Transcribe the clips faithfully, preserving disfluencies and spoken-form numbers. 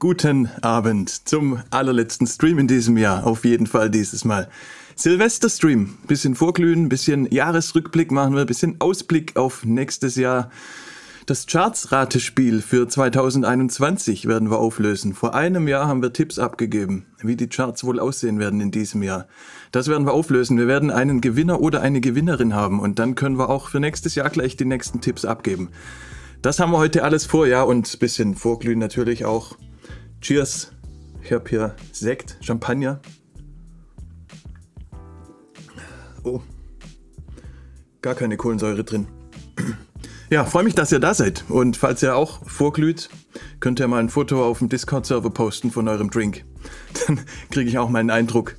Guten Abend zum allerletzten Stream in diesem Jahr, auf jeden Fall dieses Mal. Silvester-Stream, bisschen vorglühen, bisschen Jahresrückblick machen wir, bisschen Ausblick auf nächstes Jahr. Das Charts-Ratespiel für zweitausendeinundzwanzig werden wir auflösen. Vor einem Jahr haben wir Tipps abgegeben, wie die Charts wohl aussehen werden in diesem Jahr. Das werden wir auflösen. Wir werden einen Gewinner oder eine Gewinnerin haben und dann können wir auch für nächstes Jahr gleich die nächsten Tipps abgeben. Das haben wir heute alles vor, ja, und ein bisschen vorglühen natürlich auch. Cheers. Ich habe hier Sekt, Champagner. Oh, gar keine Kohlensäure drin. Ja, freue mich, dass ihr da seid und falls ihr auch vorglüht, könnt ihr mal ein Foto auf dem Discord-Server posten von eurem Drink. Dann kriege ich auch meinen Eindruck.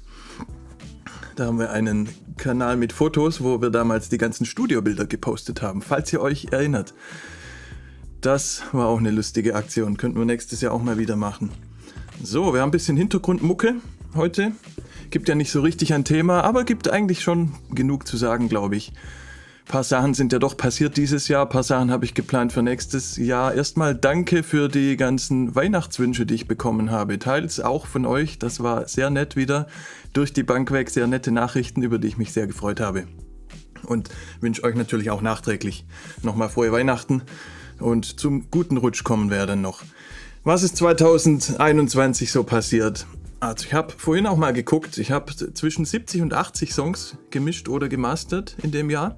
Da haben wir einen Kanal mit Fotos, wo wir damals die ganzen Studiobilder gepostet haben, falls ihr euch erinnert. Das war auch eine lustige Aktion, könnten wir nächstes Jahr auch mal wieder machen. So, wir haben ein bisschen Hintergrundmucke heute. Gibt ja nicht so richtig ein Thema, aber gibt eigentlich schon genug zu sagen, glaube ich. Ein paar Sachen sind ja doch passiert dieses Jahr, ein paar Sachen habe ich geplant für nächstes Jahr. Erstmal danke für die ganzen Weihnachtswünsche, die ich bekommen habe. Teils auch von euch, das war sehr nett wieder. Durch die Bank weg, sehr nette Nachrichten, über die ich mich sehr gefreut habe. Und wünsche euch natürlich auch nachträglich nochmal frohe Weihnachten und zum guten Rutsch kommen wir dann noch. Was ist zweitausendeinundzwanzig so passiert? Also ich habe vorhin auch mal geguckt, ich habe zwischen siebzig und achtzig Songs gemischt oder gemastert in dem Jahr.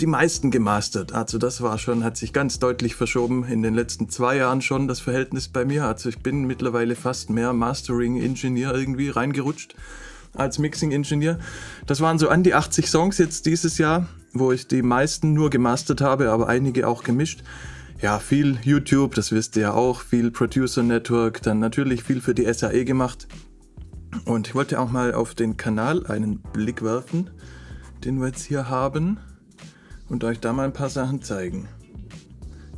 Die meisten gemastert, also das war schon, hat sich ganz deutlich verschoben in den letzten zwei Jahren schon das Verhältnis bei mir, also ich bin mittlerweile fast mehr Mastering-Ingenieur irgendwie reingerutscht als Mixing-Ingenieur. Das waren so an die achtzig Songs jetzt dieses Jahr, wo ich die meisten nur gemastert habe, aber einige auch gemischt. Ja, viel YouTube, das wisst ihr ja auch, viel Producer Network, dann natürlich viel für die S A E gemacht und ich wollte auch mal auf den Kanal einen Blick werfen, den wir jetzt hier haben. Und euch da mal ein paar Sachen zeigen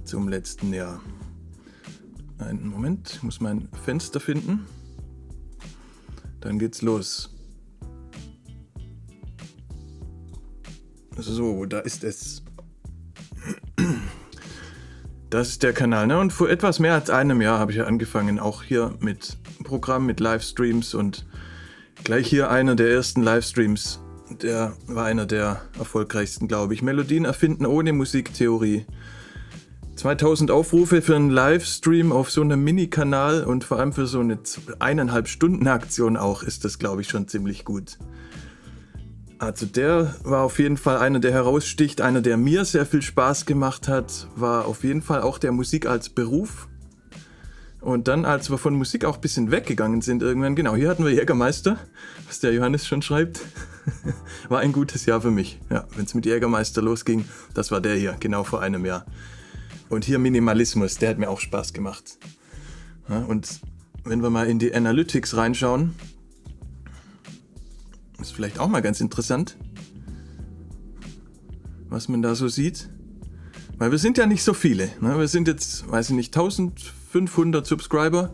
zum letzten Jahr. Einen Moment, ich muss mein Fenster finden. Dann geht's los. So, da ist es. Das ist der Kanal, ne? Und vor etwas mehr als einem Jahr habe ich ja angefangen, auch hier mit Programm, mit Livestreams und gleich hier einer der ersten Livestreams. Der war einer der erfolgreichsten, glaube ich. Melodien erfinden ohne Musiktheorie. zweitausend Aufrufe für einen Livestream auf so einem Mini-Kanal und vor allem für so eine eineinhalb Stunden Aktion auch ist das, glaube ich, schon ziemlich gut. Also der war auf jeden Fall einer, der heraussticht, einer, der mir sehr viel Spaß gemacht hat, war auf jeden Fall auch der Musik als Beruf. Und dann, als wir von Musik auch ein bisschen weggegangen sind irgendwann, genau, hier hatten wir Jägermeister, was der Johannes schon schreibt, war ein gutes Jahr für mich. Ja, wenn es mit Jägermeister losging, das war der hier, genau vor einem Jahr. Und hier Minimalismus, der hat mir auch Spaß gemacht. Ja, und wenn wir mal in die Analytics reinschauen, ist vielleicht auch mal ganz interessant, was man da so sieht. Weil wir sind ja nicht so viele, ne? Wir sind jetzt, weiß ich nicht, eintausendfünfhundert Subscriber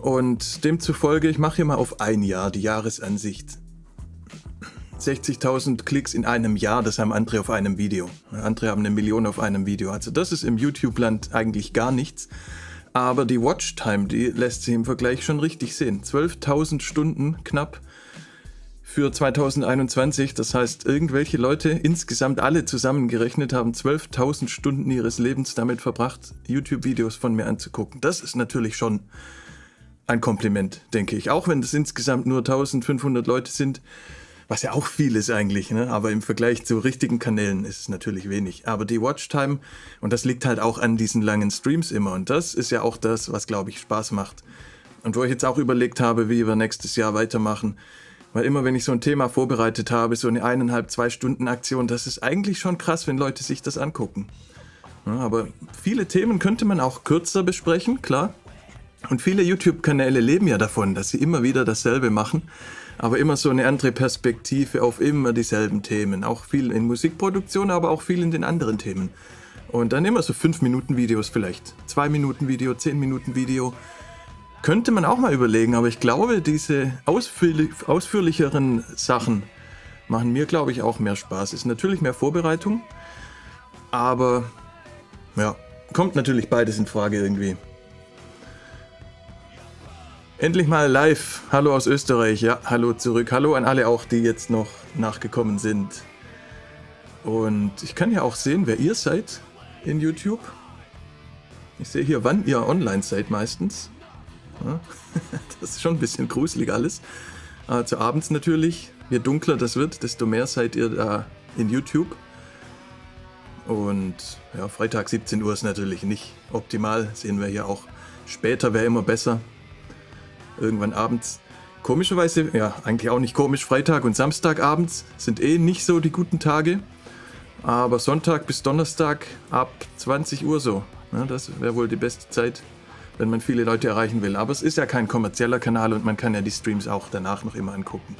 und demzufolge, ich mache hier mal auf ein Jahr die Jahresansicht. sechzigtausend Klicks in einem Jahr, das haben andere auf einem Video. Andere haben eine Million auf einem Video, also das ist im YouTube-Land eigentlich gar nichts. Aber die Watchtime, die lässt sich im Vergleich schon richtig sehen. zwölftausend Stunden knapp für zweitausendeinundzwanzig, das heißt, irgendwelche Leute, insgesamt alle zusammengerechnet, haben zwölftausend Stunden ihres Lebens damit verbracht, YouTube-Videos von mir anzugucken. Das ist natürlich schon ein Kompliment, denke ich. Auch wenn das insgesamt nur eintausendfünfhundert Leute sind, was ja auch viel ist eigentlich, ne? Aber im Vergleich zu richtigen Kanälen ist es natürlich wenig. Aber die Watchtime, und das liegt halt auch an diesen langen Streams immer, und das ist ja auch das, was, glaube ich, Spaß macht. Und wo ich jetzt auch überlegt habe, wie wir nächstes Jahr weitermachen, weil immer, wenn ich so ein Thema vorbereitet habe, so eine eineinhalb, zwei Stunden Aktion, das ist eigentlich schon krass, wenn Leute sich das angucken. Ja, aber viele Themen könnte man auch kürzer besprechen, klar. Und viele YouTube-Kanäle leben ja davon, dass sie immer wieder dasselbe machen, aber immer so eine andere Perspektive auf immer dieselben Themen. Auch viel in Musikproduktion, aber auch viel in den anderen Themen. Und dann immer so fünf Minuten Videos vielleicht. zwei Minuten Video, zehn Minuten Video. Könnte man auch mal überlegen, aber ich glaube, diese ausführlich, ausführlicheren Sachen machen mir, glaube ich, auch mehr Spaß. Ist natürlich mehr Vorbereitung, aber ja, kommt natürlich beides in Frage irgendwie. Endlich mal live. Hallo aus Österreich. Ja, hallo zurück. Hallo an alle auch, die jetzt noch nachgekommen sind. Und ich kann ja auch sehen, wer ihr seid in YouTube. Ich sehe hier, wann ihr online seid meistens. Ja, das ist schon ein bisschen gruselig alles. Aber zu abends natürlich. Je dunkler das wird, desto mehr seid ihr da in YouTube. Und ja, Freitag siebzehn Uhr ist natürlich nicht optimal. Sehen wir hier auch. Später wäre immer besser. Irgendwann abends. Komischerweise, ja, eigentlich auch nicht komisch, Freitag und Samstag abends sind eh nicht so die guten Tage. Aber Sonntag bis Donnerstag ab zwanzig Uhr so. Ja, das wäre wohl die beste Zeit, wenn man viele Leute erreichen will. Aber es ist ja kein kommerzieller Kanal und man kann ja die Streams auch danach noch immer angucken.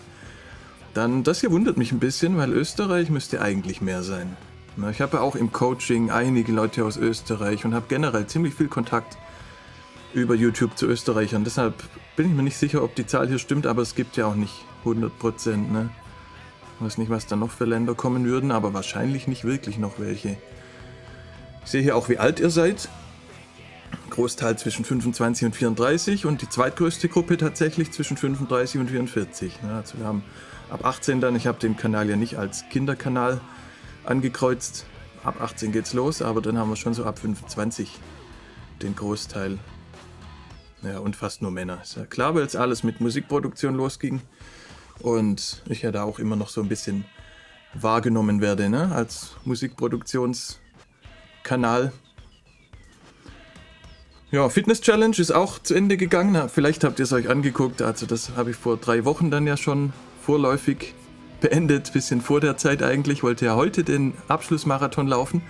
Dann, das hier wundert mich ein bisschen, weil Österreich müsste eigentlich mehr sein. Na, ich habe ja auch im Coaching einige Leute aus Österreich und habe generell ziemlich viel Kontakt über YouTube zu Österreichern. Deshalb bin ich mir nicht sicher, ob die Zahl hier stimmt, aber es gibt ja auch nicht hundert Prozent. Ne? Ich weiß nicht, was da noch für Länder kommen würden, aber wahrscheinlich nicht wirklich noch welche. Ich sehe hier auch, wie alt ihr seid. Großteil zwischen fünfundzwanzig und vierunddreißig und die zweitgrößte Gruppe tatsächlich zwischen fünfunddreißig und vierundvierzig. Ne? Also wir haben ab achtzehn dann, ich habe den Kanal ja nicht als Kinderkanal angekreuzt. Ab achtzehn geht's los, aber dann haben wir schon so ab fünfundzwanzig den Großteil. Ja, und fast nur Männer. Ist ja klar, weil es alles mit Musikproduktion losging und ich ja da auch immer noch so ein bisschen wahrgenommen werde, ne? Als Musikproduktionskanal. Ja, Fitness Challenge ist auch zu Ende gegangen. Na, vielleicht habt ihr es euch angeguckt. Also das habe ich vor drei Wochen dann ja schon vorläufig beendet. Bisschen vor der Zeit eigentlich. Wollte ja heute den Abschlussmarathon laufen.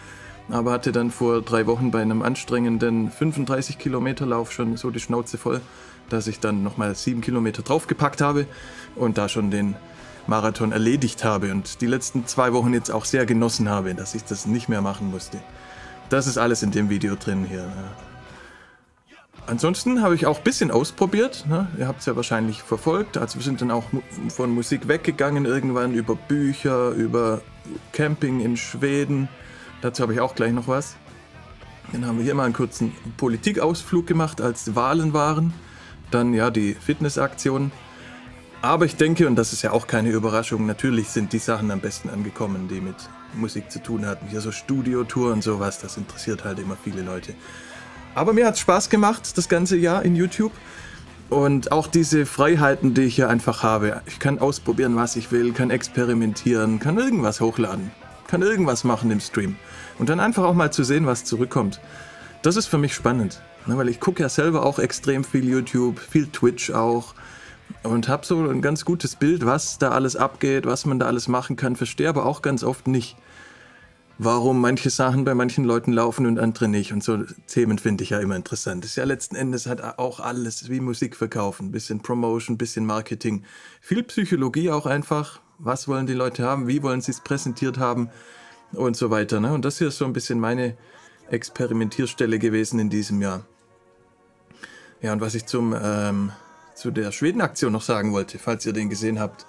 Aber hatte dann vor drei Wochen bei einem anstrengenden fünfunddreißig Kilometer Lauf schon so die Schnauze voll, dass ich dann nochmal sieben Kilometer draufgepackt habe und da schon den Marathon erledigt habe und die letzten zwei Wochen jetzt auch sehr genossen habe, dass ich das nicht mehr machen musste. Das ist alles in dem Video drin hier. Ansonsten habe ich auch ein bisschen ausprobiert, ne? Ihr habt es ja wahrscheinlich verfolgt, also wir sind dann auch von Musik weggegangen irgendwann, über Bücher, über Camping in Schweden. Dazu habe ich auch gleich noch was. Dann haben wir hier mal einen kurzen Politikausflug gemacht, als Wahlen waren. Dann ja die Fitnessaktion. Aber ich denke, und das ist ja auch keine Überraschung, natürlich sind die Sachen am besten angekommen, die mit Musik zu tun hatten. Hier so Studiotour und sowas, das interessiert halt immer viele Leute. Aber mir hat es Spaß gemacht, das ganze Jahr in YouTube. Und auch diese Freiheiten, die ich hier einfach habe. Ich kann ausprobieren, was ich will, kann experimentieren, kann irgendwas hochladen. Kann irgendwas machen im Stream und dann einfach auch mal zu sehen, was zurückkommt. Das ist für mich spannend, ne, weil ich gucke ja selber auch extrem viel YouTube, viel Twitch auch und habe so ein ganz gutes Bild, was da alles abgeht, was man da alles machen kann, verstehe aber auch ganz oft nicht, warum manche Sachen bei manchen Leuten laufen und andere nicht und so Themen finde ich ja immer interessant. Das ist ja letzten Endes halt auch alles wie Musik verkaufen, bisschen Promotion, bisschen Marketing, viel Psychologie auch einfach. Was wollen die Leute haben? Wie wollen sie es präsentiert haben? Und so weiter. Ne? Und das hier ist so ein bisschen meine Experimentierstelle gewesen in diesem Jahr. Ja, und was ich zum, ähm, zu der Schweden-Aktion noch sagen wollte, falls ihr den gesehen habt.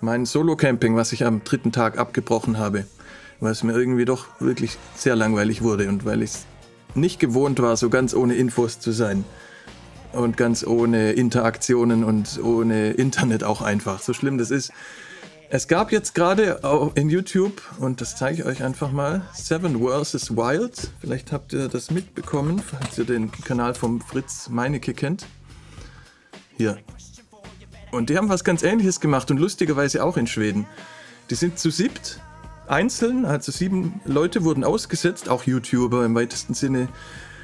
Mein Solo-Camping, was ich am dritten Tag abgebrochen habe, weil es mir irgendwie doch wirklich sehr langweilig wurde und weil ich es nicht gewohnt war, so ganz ohne Infos zu sein. Und ganz ohne Interaktionen und ohne Internet auch einfach. So schlimm das ist. Es gab jetzt gerade in YouTube, und das zeige ich euch einfach mal, Seven versus. Wild. Vielleicht habt ihr das mitbekommen, falls ihr den Kanal vom Fritz Meinecke kennt. Hier. Und die haben was ganz Ähnliches gemacht und lustigerweise auch in Schweden. Die sind zu siebt, einzeln, also sieben Leute wurden ausgesetzt, auch YouTuber im weitesten Sinne,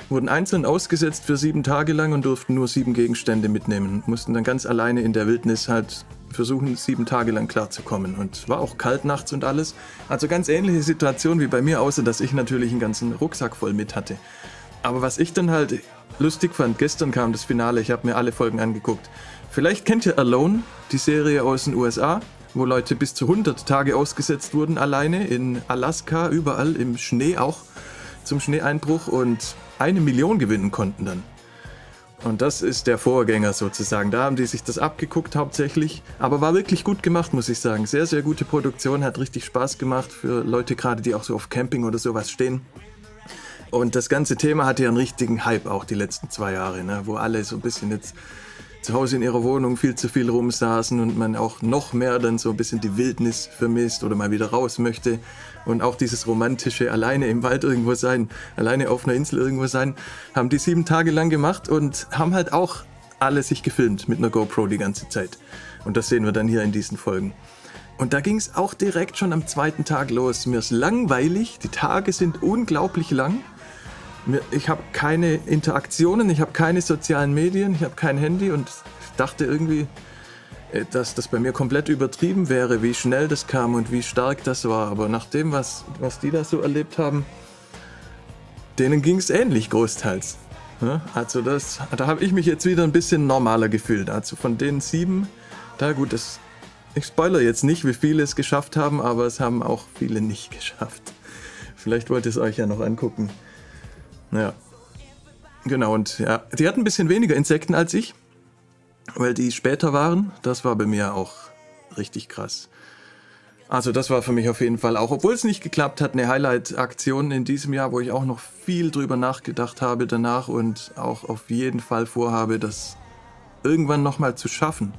wurden einzeln ausgesetzt für sieben Tage lang und durften nur sieben Gegenstände mitnehmen und mussten dann ganz alleine in der Wildnis halt versuchen, sieben Tage lang klarzukommen. Und war auch kalt nachts und alles. Also ganz ähnliche Situation wie bei mir, außer dass ich natürlich einen ganzen Rucksack voll mit hatte. Aber was ich dann halt lustig fand, gestern kam das Finale, ich habe mir alle Folgen angeguckt. Vielleicht kennt ihr Alone, die Serie aus den U S A, wo Leute bis zu hundert Tage ausgesetzt wurden, alleine in Alaska, überall im Schnee auch, zum Schneeeinbruch und eine Million gewinnen konnten dann. Und das ist der Vorgänger sozusagen. Da haben die sich das abgeguckt hauptsächlich. Aber war wirklich gut gemacht, muss ich sagen. Sehr, sehr gute Produktion, hat richtig Spaß gemacht für Leute gerade, die auch so auf Camping oder sowas stehen. Und das ganze Thema hatte ja einen richtigen Hype auch die letzten zwei Jahre, ne? Wo alle so ein bisschen jetzt zu Hause in ihrer Wohnung viel zu viel rumsaßen und man auch noch mehr dann so ein bisschen die Wildnis vermisst oder mal wieder raus möchte. Und auch dieses romantische alleine im Wald irgendwo sein, alleine auf einer Insel irgendwo sein, haben die sieben Tage lang gemacht und haben halt auch alle sich gefilmt mit einer GoPro die ganze Zeit. Und das sehen wir dann hier in diesen Folgen. Und da ging es auch direkt schon am zweiten Tag los. Mir ist langweilig, die Tage sind unglaublich lang. Ich habe keine Interaktionen, ich habe keine sozialen Medien, ich habe kein Handy und dachte irgendwie, dass das bei mir komplett übertrieben wäre, wie schnell das kam und wie stark das war. Aber nach dem, was, was die da so erlebt haben, denen ging es ähnlich großteils. Also das, da habe ich mich jetzt wieder ein bisschen normaler gefühlt. Also von den sieben, da gut, das... Ich spoilere jetzt nicht, wie viele es geschafft haben, aber es haben auch viele nicht geschafft. Vielleicht wollt ihr es euch ja noch angucken. Ja, genau. Und ja, die hatten ein bisschen weniger Insekten als ich, weil die später waren. Das war bei mir auch richtig krass. Also das war für mich auf jeden Fall auch, obwohl es nicht geklappt hat, eine Highlight-Aktion in diesem Jahr, wo ich auch noch viel drüber nachgedacht habe danach und auch auf jeden Fall vorhabe, das irgendwann nochmal zu schaffen.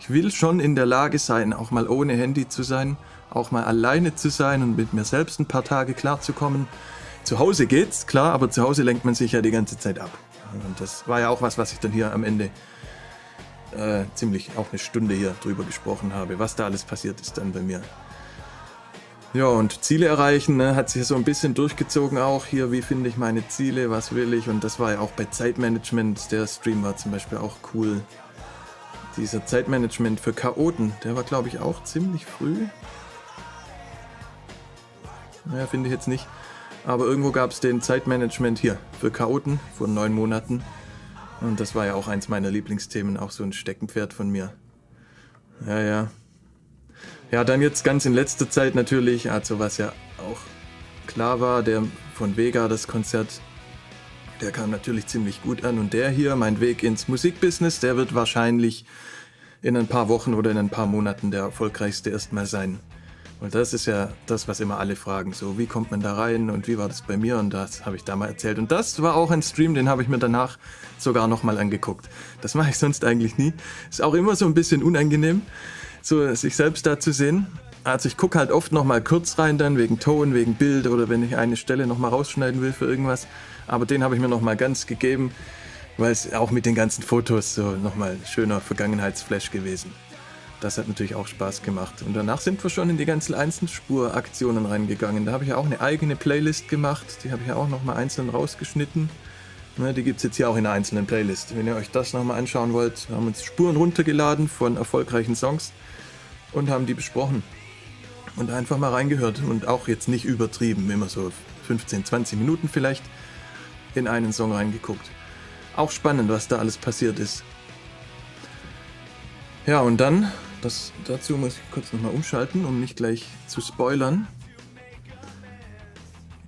Ich will schon in der Lage sein, auch mal ohne Handy zu sein, auch mal alleine zu sein und mit mir selbst ein paar Tage klarzukommen. Zu Hause geht's, klar, aber zu Hause lenkt man sich ja die ganze Zeit ab. Und das war ja auch was, was ich dann hier am Ende äh, ziemlich auch eine Stunde hier drüber gesprochen habe, was da alles passiert ist dann bei mir. Ja, und Ziele erreichen, ne, hat sich so ein bisschen durchgezogen auch hier, wie finde ich meine Ziele, was will ich? Und das war ja auch bei Zeitmanagement, der Stream war zum Beispiel auch cool. Dieser Zeitmanagement für Chaoten, der war, glaube ich, auch ziemlich früh. Naja, finde ich jetzt nicht. Aber irgendwo gab es den Zeitmanagement hier für Chaoten vor neun Monaten. Und das war ja auch eins meiner Lieblingsthemen, auch so ein Steckenpferd von mir. Ja, ja. Ja, dann jetzt ganz in letzter Zeit natürlich, also was ja auch klar war, der von Vega, das Konzert, der kam natürlich ziemlich gut an und der hier, mein Weg ins Musikbusiness, der wird wahrscheinlich in ein paar Wochen oder in ein paar Monaten der erfolgreichste erstmal sein. Und das ist ja das, was immer alle fragen, so wie kommt man da rein und wie war das bei mir und das habe ich da mal erzählt. Und das war auch ein Stream, den habe ich mir danach sogar nochmal angeguckt. Das mache ich sonst eigentlich nie. Ist auch immer so ein bisschen unangenehm, so sich selbst da zu sehen. Also ich gucke halt oft nochmal kurz rein dann, wegen Ton, wegen Bild oder wenn ich eine Stelle nochmal rausschneiden will für irgendwas. Aber den habe ich mir nochmal ganz gegeben, weil es auch mit den ganzen Fotos so nochmal ein schöner Vergangenheitsflash gewesen. Das hat natürlich auch Spaß gemacht. Und danach sind wir schon in die ganzen Einzelspuraktionen reingegangen. Da habe ich ja auch eine eigene Playlist gemacht, die habe ich ja auch nochmal einzeln rausgeschnitten. Ne, die gibt es jetzt hier auch in einer einzelnen Playlist. Wenn ihr euch das nochmal anschauen wollt, haben wir uns Spuren runtergeladen von erfolgreichen Songs und haben die besprochen. Und einfach mal reingehört und auch jetzt nicht übertrieben, immer so fünfzehn, zwanzig Minuten vielleicht in einen Song reingeguckt. Auch spannend, was da alles passiert ist. Ja, und dann, das, dazu muss ich kurz nochmal umschalten, um nicht gleich zu spoilern.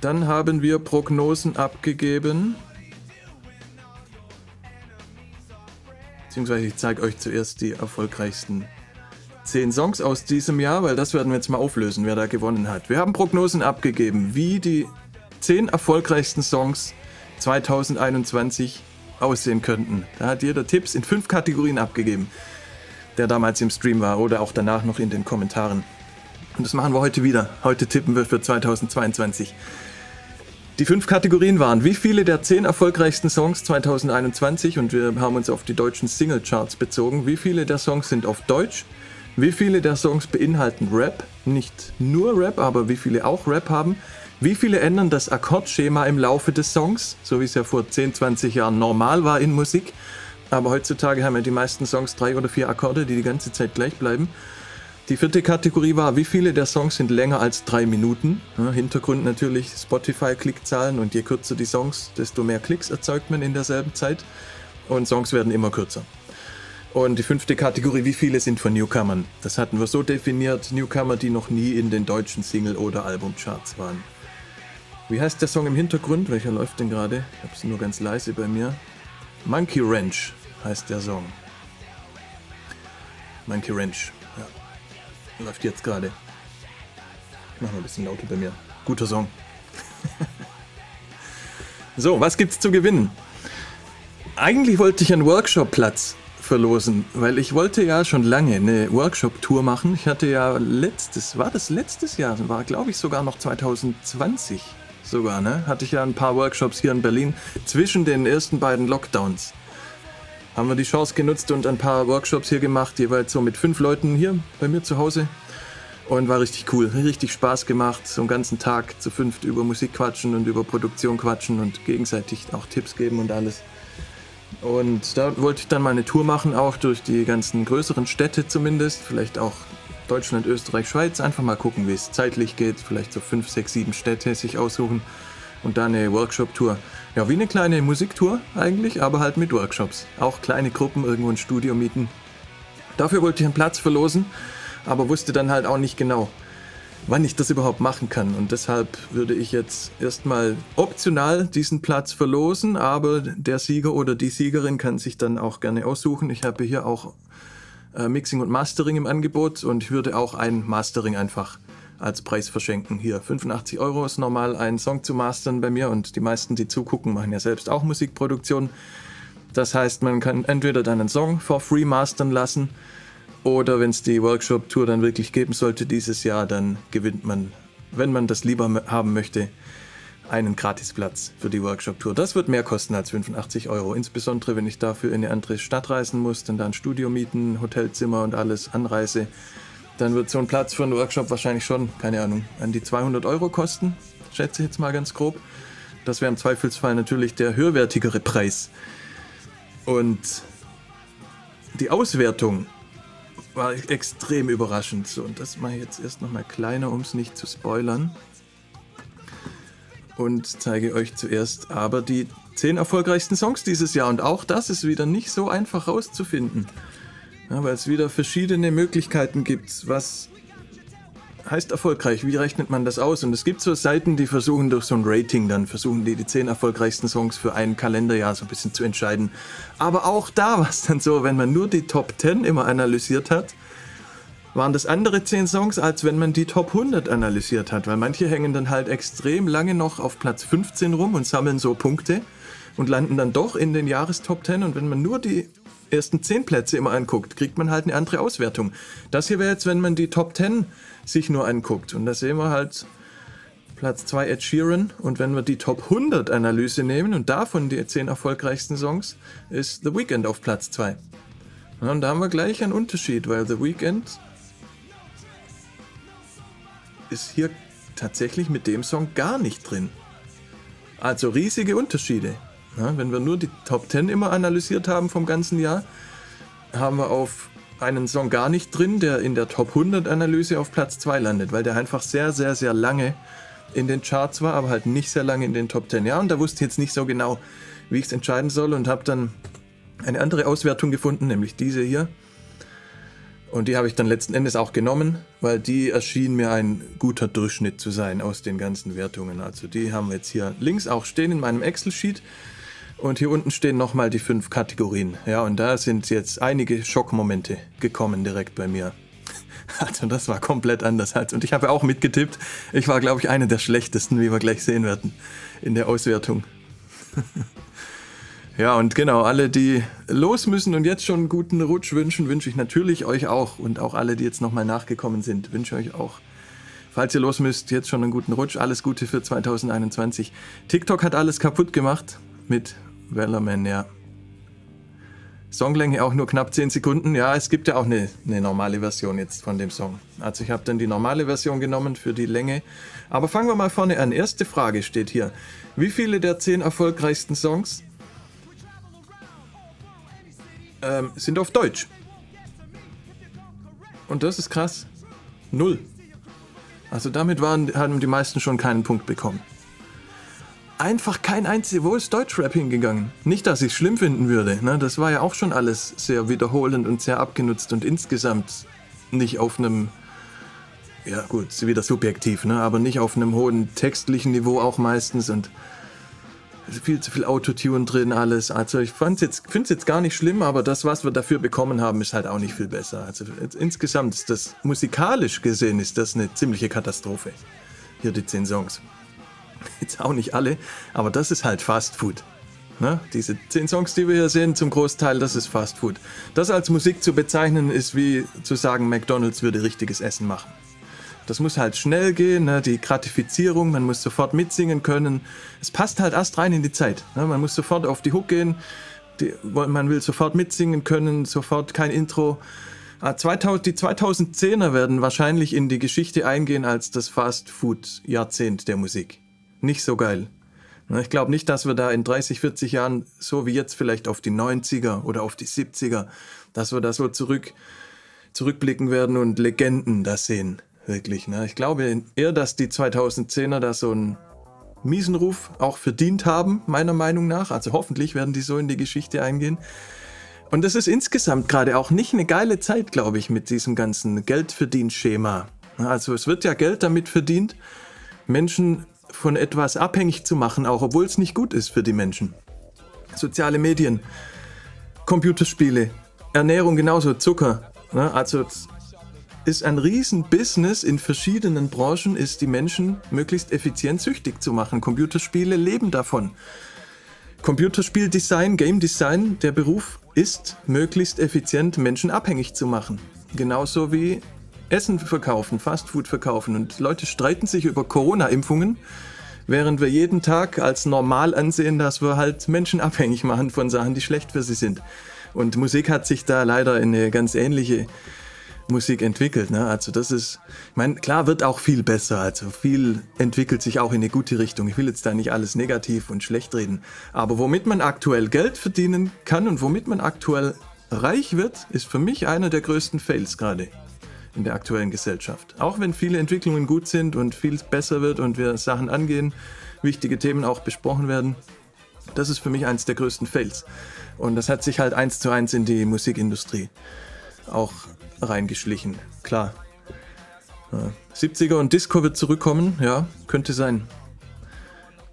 Dann haben wir Prognosen abgegeben. Beziehungsweise ich zeige euch zuerst die erfolgreichsten zehn Songs aus diesem Jahr, weil das werden wir jetzt mal auflösen, wer da gewonnen hat. Wir haben Prognosen abgegeben, wie die zehn erfolgreichsten Songs zwanzig einundzwanzig aussehen könnten. Da hat jeder Tipps in fünf Kategorien abgegeben, der damals im Stream war oder auch danach noch in den Kommentaren. Und das machen wir heute wieder. Heute tippen wir für zweitausendzweiundzwanzig. Die fünf Kategorien waren, wie viele der zehn erfolgreichsten Songs zwanzig einundzwanzig, und wir haben uns auf die deutschen Singlecharts bezogen, wie viele der Songs sind auf Deutsch, wie viele der Songs beinhalten Rap, nicht nur Rap, aber wie viele auch Rap haben, wie viele ändern das Akkordschema im Laufe des Songs, so wie es ja vor zehn, zwanzig Jahren normal war in Musik, aber heutzutage haben ja die meisten Songs drei oder vier Akkorde, die die ganze Zeit gleich bleiben. Die vierte Kategorie war, wie viele der Songs sind länger als drei Minuten. Ja, Hintergrund natürlich Spotify-Klickzahlen, und je kürzer die Songs, desto mehr Klicks erzeugt man in derselben Zeit und Songs werden immer kürzer. Und die fünfte Kategorie, wie viele sind von Newcomern? Das hatten wir so definiert, Newcomer, die noch nie in den deutschen Single- oder Albumcharts waren. Wie heißt der Song im Hintergrund? Welcher läuft denn gerade? Ich hab's nur ganz leise bei mir. Monkey Ranch heißt der Song. Monkey Ranch, ja. Läuft jetzt gerade. Ich mach mal ein bisschen lauter bei mir. Guter Song. So, was gibt's zu gewinnen? Eigentlich wollte ich einen Workshop-Platz verlosen, weil ich wollte ja schon lange eine Workshop-Tour machen. Ich hatte ja letztes, war das letztes Jahr, war glaube ich sogar noch zwanzig zwanzig sogar, ne? Hatte ich ja ein paar Workshops hier in Berlin zwischen den ersten beiden Lockdowns. Haben wir die Chance genutzt und ein paar Workshops hier gemacht, jeweils so mit fünf Leuten hier bei mir zu Hause. Und war richtig cool, richtig Spaß gemacht, so einen ganzen Tag zu fünft über Musik quatschen und über Produktion quatschen und gegenseitig auch Tipps geben und alles. Und da wollte ich dann mal eine Tour machen, auch durch die ganzen größeren Städte zumindest, vielleicht auch Deutschland, Österreich, Schweiz, einfach mal gucken, wie es zeitlich geht, vielleicht so fünf, sechs, sieben Städte sich aussuchen und dann eine Workshop-Tour. Ja, wie eine kleine Musiktour eigentlich, aber halt mit Workshops. Auch kleine Gruppen, irgendwo ein Studio mieten. Dafür wollte ich einen Platz verlosen, aber wusste dann halt auch nicht genau, wann ich das überhaupt machen kann. Und deshalb würde ich jetzt erstmal optional diesen Platz verlosen, aber der Sieger oder die Siegerin kann sich dann auch gerne aussuchen. Ich habe hier auch äh, Mixing und Mastering im Angebot und ich würde auch ein Mastering einfach als Preis verschenken. Hier fünfundachtzig Euro ist normal, einen Song zu mastern bei mir, und die meisten, die zugucken, machen ja selbst auch Musikproduktion. Das heißt, man kann entweder dann einen Song for free mastern lassen, oder wenn es die Workshop-Tour dann wirklich geben sollte dieses Jahr, dann gewinnt man, wenn man das lieber m- haben möchte, einen Gratisplatz für die Workshop-Tour. Das wird mehr kosten als fünfundachtzig Euro, insbesondere wenn ich dafür in eine andere Stadt reisen muss, dann da ein Studio mieten, Hotelzimmer und alles, Anreise. Dann wird so ein Platz für einen Workshop wahrscheinlich schon, keine Ahnung, an die zweihundert Euro kosten, schätze ich jetzt mal ganz grob. Das wäre im Zweifelsfall natürlich der höherwertigere Preis. Und die Auswertung war extrem überraschend. So, und das mache ich jetzt erst nochmal kleiner, um es nicht zu spoilern. Und zeige euch zuerst aber die zehn erfolgreichsten Songs dieses Jahr. Und auch das ist wieder nicht so einfach rauszufinden. Ja, weil es wieder verschiedene Möglichkeiten gibt. Was heißt erfolgreich? Wie rechnet man das aus? Und es gibt so Seiten, die versuchen durch so ein Rating dann, versuchen die die zehn erfolgreichsten Songs für ein Kalenderjahr so ein bisschen zu entscheiden. Aber auch da war es dann so, wenn man nur die Top zehn immer analysiert hat, waren das andere zehn Songs, als wenn man die Top hundert analysiert hat. Weil manche hängen dann halt extrem lange noch auf Platz fünfzehn rum und sammeln so Punkte und landen dann doch in den Jahrestop zehn. Und wenn man nur die ersten zehn Plätze immer anguckt, kriegt man halt eine andere Auswertung. Das hier wäre jetzt, wenn man die Top zehn sich nur anguckt. Und da sehen wir halt Platz zwei Ed Sheeran. Und wenn wir die Top hundert Analyse nehmen und davon die zehn erfolgreichsten Songs, ist The Weeknd auf Platz zwei. Und da haben wir gleich einen Unterschied, weil The Weeknd ist hier tatsächlich mit dem Song gar nicht drin. Also riesige Unterschiede. Ja, wenn wir nur die Top zehn immer analysiert haben vom ganzen Jahr, haben wir auf einen Song gar nicht drin, der in der Top hundert Analyse auf Platz zwei landet, weil der einfach sehr, sehr, sehr lange in den Charts war, aber halt nicht sehr lange in den Top zehn. Ja, und da wusste ich jetzt nicht so genau, wie ich es entscheiden soll, und habe dann eine andere Auswertung gefunden, nämlich diese hier. Und die habe ich dann letzten Endes auch genommen, weil die erschien mir ein guter Durchschnitt zu sein aus den ganzen Wertungen. Also die haben wir jetzt hier links auch stehen in meinem Excel-Sheet. Und hier unten stehen nochmal die fünf Kategorien. Ja, und da sind jetzt einige Schockmomente gekommen direkt bei mir. Also das war komplett anders als. Und ich habe auch mitgetippt. Ich war, glaube ich, einer der schlechtesten, wie wir gleich sehen werden, in der Auswertung. Ja, und genau, alle, die los müssen und jetzt schon einen guten Rutsch wünschen, wünsche ich natürlich euch auch. Und auch alle, die jetzt nochmal nachgekommen sind, wünsche euch auch, falls ihr los müsst, jetzt schon einen guten Rutsch. Alles Gute für zwanzig einundzwanzig. TikTok hat alles kaputt gemacht mit Wellerman, ja. Songlänge auch nur knapp zehn Sekunden. Ja, es gibt ja auch eine, eine normale Version jetzt von dem Song. Also ich habe dann die normale Version genommen für die Länge. Aber fangen wir mal vorne an. Erste Frage steht hier. Wie viele der zehn erfolgreichsten Songs ähm, sind auf Deutsch? Und das ist krass. Null. Also damit waren, haben die meisten schon keinen Punkt bekommen. Einfach kein einziges, wo ist Deutschrap hingegangen? Nicht, dass ich es schlimm finden würde, ne? Das war ja auch schon alles sehr wiederholend und sehr abgenutzt und insgesamt nicht auf einem, ja gut, wieder subjektiv, ne? Aber nicht auf einem hohen textlichen Niveau auch meistens und viel zu viel Autotune drin alles. Also ich fand's jetzt, finde es jetzt gar nicht schlimm, aber das, was wir dafür bekommen haben, ist halt auch nicht viel besser. Also insgesamt ist das, musikalisch gesehen, ist das eine ziemliche Katastrophe. Hier die zehn Songs. Jetzt auch nicht alle, aber das ist halt Fast Food. Ne? Diese zehn Songs, die wir hier sehen, zum Großteil, das ist Fast Food. Das als Musik zu bezeichnen, ist wie zu sagen, McDonald's würde richtiges Essen machen. Das muss halt schnell gehen, ne? Die Gratifizierung, man muss sofort mitsingen können. Es passt halt erst rein in die Zeit. Ne? Man muss sofort auf die Hook gehen, die, man will sofort mitsingen können, sofort kein Intro. Die zweitausendzehner werden wahrscheinlich in die Geschichte eingehen als das Fast-Food-Jahrzehnt der Musik. Nicht so geil. Ich glaube nicht, dass wir da in dreißig, vierzig Jahren, so wie jetzt vielleicht auf die neunziger oder auf die siebziger, dass wir da so zurück, zurückblicken werden und Legenden da sehen. Wirklich. Ne? Ich glaube eher, dass die zweitausendzehner da so einen miesen Ruf auch verdient haben, meiner Meinung nach. Also hoffentlich werden die so in die Geschichte eingehen. Und das ist insgesamt gerade auch nicht eine geile Zeit, glaube ich, mit diesem ganzen Geldverdienschema. Also es wird ja Geld damit verdient, Menschen von etwas abhängig zu machen, auch obwohl es nicht gut ist für die Menschen. Soziale Medien, Computerspiele, Ernährung genauso, Zucker. Also es ist ein Riesen-Business in verschiedenen Branchen, ist die Menschen möglichst effizient süchtig zu machen. Computerspiele leben davon. Computerspieldesign, Game Design, der Beruf ist, möglichst effizient Menschen abhängig zu machen. Genauso wie Essen verkaufen, Fastfood verkaufen. Und Leute streiten sich über Corona-Impfungen, während wir jeden Tag als normal ansehen, dass wir halt Menschen abhängig machen von Sachen, die schlecht für sie sind. Und Musik hat sich da leider in eine ganz ähnliche Musik entwickelt. Ne? Also das ist, ich meine, klar wird auch viel besser, also viel entwickelt sich auch in eine gute Richtung. Ich will jetzt da nicht alles negativ und schlecht reden, aber womit man aktuell Geld verdienen kann und womit man aktuell reich wird, ist für mich einer der größten Fails gerade in der aktuellen Gesellschaft. Auch wenn viele Entwicklungen gut sind und viel besser wird und wir Sachen angehen, wichtige Themen auch besprochen werden, das ist für mich eins der größten Fails. Und das hat sich halt eins zu eins in die Musikindustrie auch reingeschlichen, klar. siebziger und Disco wird zurückkommen, ja, könnte sein.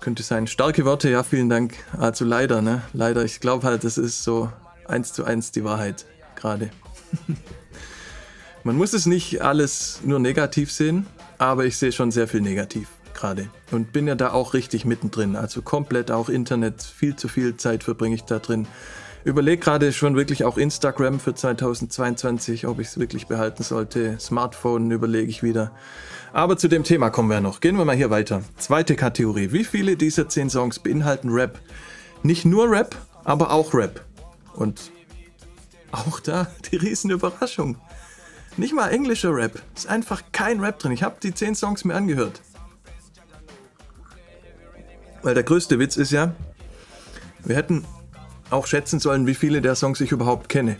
Könnte sein. Starke Worte, ja, vielen Dank. Also leider, ne? Leider, ich glaube halt, das ist so eins zu eins die Wahrheit gerade. Man muss es nicht alles nur negativ sehen, aber ich sehe schon sehr viel negativ gerade und bin ja da auch richtig mittendrin. Also komplett auch Internet, viel zu viel Zeit verbringe ich da drin. Überlege gerade schon wirklich auch Instagram für zweitausendzweiundzwanzig, ob ich es wirklich behalten sollte. Smartphone überlege ich wieder. Aber zu dem Thema kommen wir noch. Gehen wir mal hier weiter. Zweite Kategorie. Wie viele dieser zehn Songs beinhalten Rap? Nicht nur Rap, aber auch Rap. Und auch da die Riesenüberraschung. Nicht mal englischer Rap. Ist einfach kein Rap drin. Ich habe die zehn Songs mir angehört. Weil der größte Witz ist ja, wir hätten auch schätzen sollen, wie viele der Songs ich überhaupt kenne.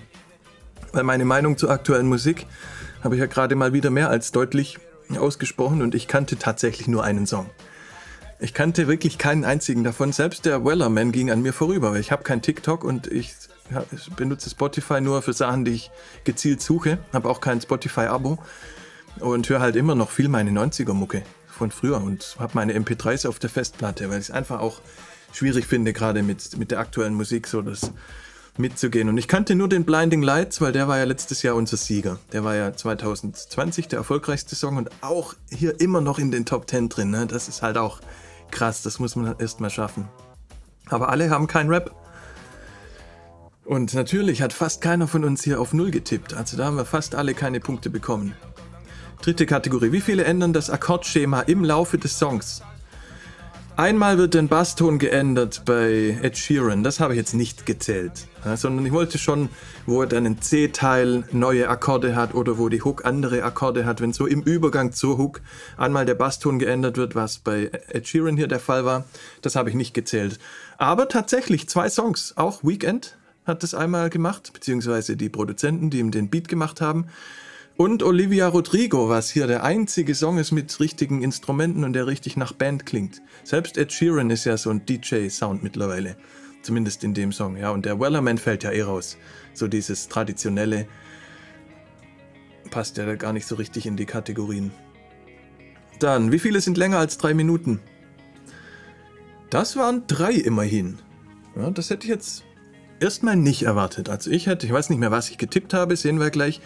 Weil meine Meinung zur aktuellen Musik habe ich ja gerade mal wieder mehr als deutlich ausgesprochen und ich kannte tatsächlich nur einen Song. Ich kannte wirklich keinen einzigen davon. Selbst der Wellerman ging an mir vorüber, weil ich habe kein TikTok und ich benutze Spotify nur für Sachen, die ich gezielt suche. Habe auch kein Spotify-Abo und höre halt immer noch viel meine neunziger-Mucke von früher und habe meine M P dreis auf der Festplatte, weil ich es einfach auch schwierig finde, gerade mit, mit der aktuellen Musik so das mitzugehen. Und ich kannte nur den Blinding Lights, weil der war ja letztes Jahr unser Sieger. Der war ja zweitausendzwanzig der erfolgreichste Song und auch hier immer noch in den Top Ten drin. Ne? Das ist halt auch krass, das muss man erst mal schaffen. Aber alle haben keinen Rap. Und natürlich hat fast keiner von uns hier auf Null getippt. Also da haben wir fast alle keine Punkte bekommen. Dritte Kategorie. Wie viele ändern das Akkordschema im Laufe des Songs? Einmal wird den Basston geändert bei Ed Sheeran, das habe ich jetzt nicht gezählt, ja, sondern ich wollte schon, wo er dann einen C-Teil neue Akkorde hat oder wo die Hook andere Akkorde hat, wenn so im Übergang zur Hook einmal der Basston geändert wird, was bei Ed Sheeran hier der Fall war, das habe ich nicht gezählt. Aber tatsächlich zwei Songs, auch Weekend hat das einmal gemacht, beziehungsweise die Produzenten, die ihm den Beat gemacht haben. Und Olivia Rodrigo, was hier der einzige Song ist mit richtigen Instrumenten und der richtig nach Band klingt. Selbst Ed Sheeran ist ja so ein D J-Sound mittlerweile, zumindest in dem Song. Ja, und der Wellerman fällt ja eh raus. So dieses Traditionelle passt ja da gar nicht so richtig in die Kategorien. Dann, wie viele sind länger als drei Minuten? Das waren drei immerhin. Ja, das hätte ich jetzt erstmal nicht erwartet. Also ich hätte, ich weiß nicht mehr, was ich getippt habe, sehen wir gleich.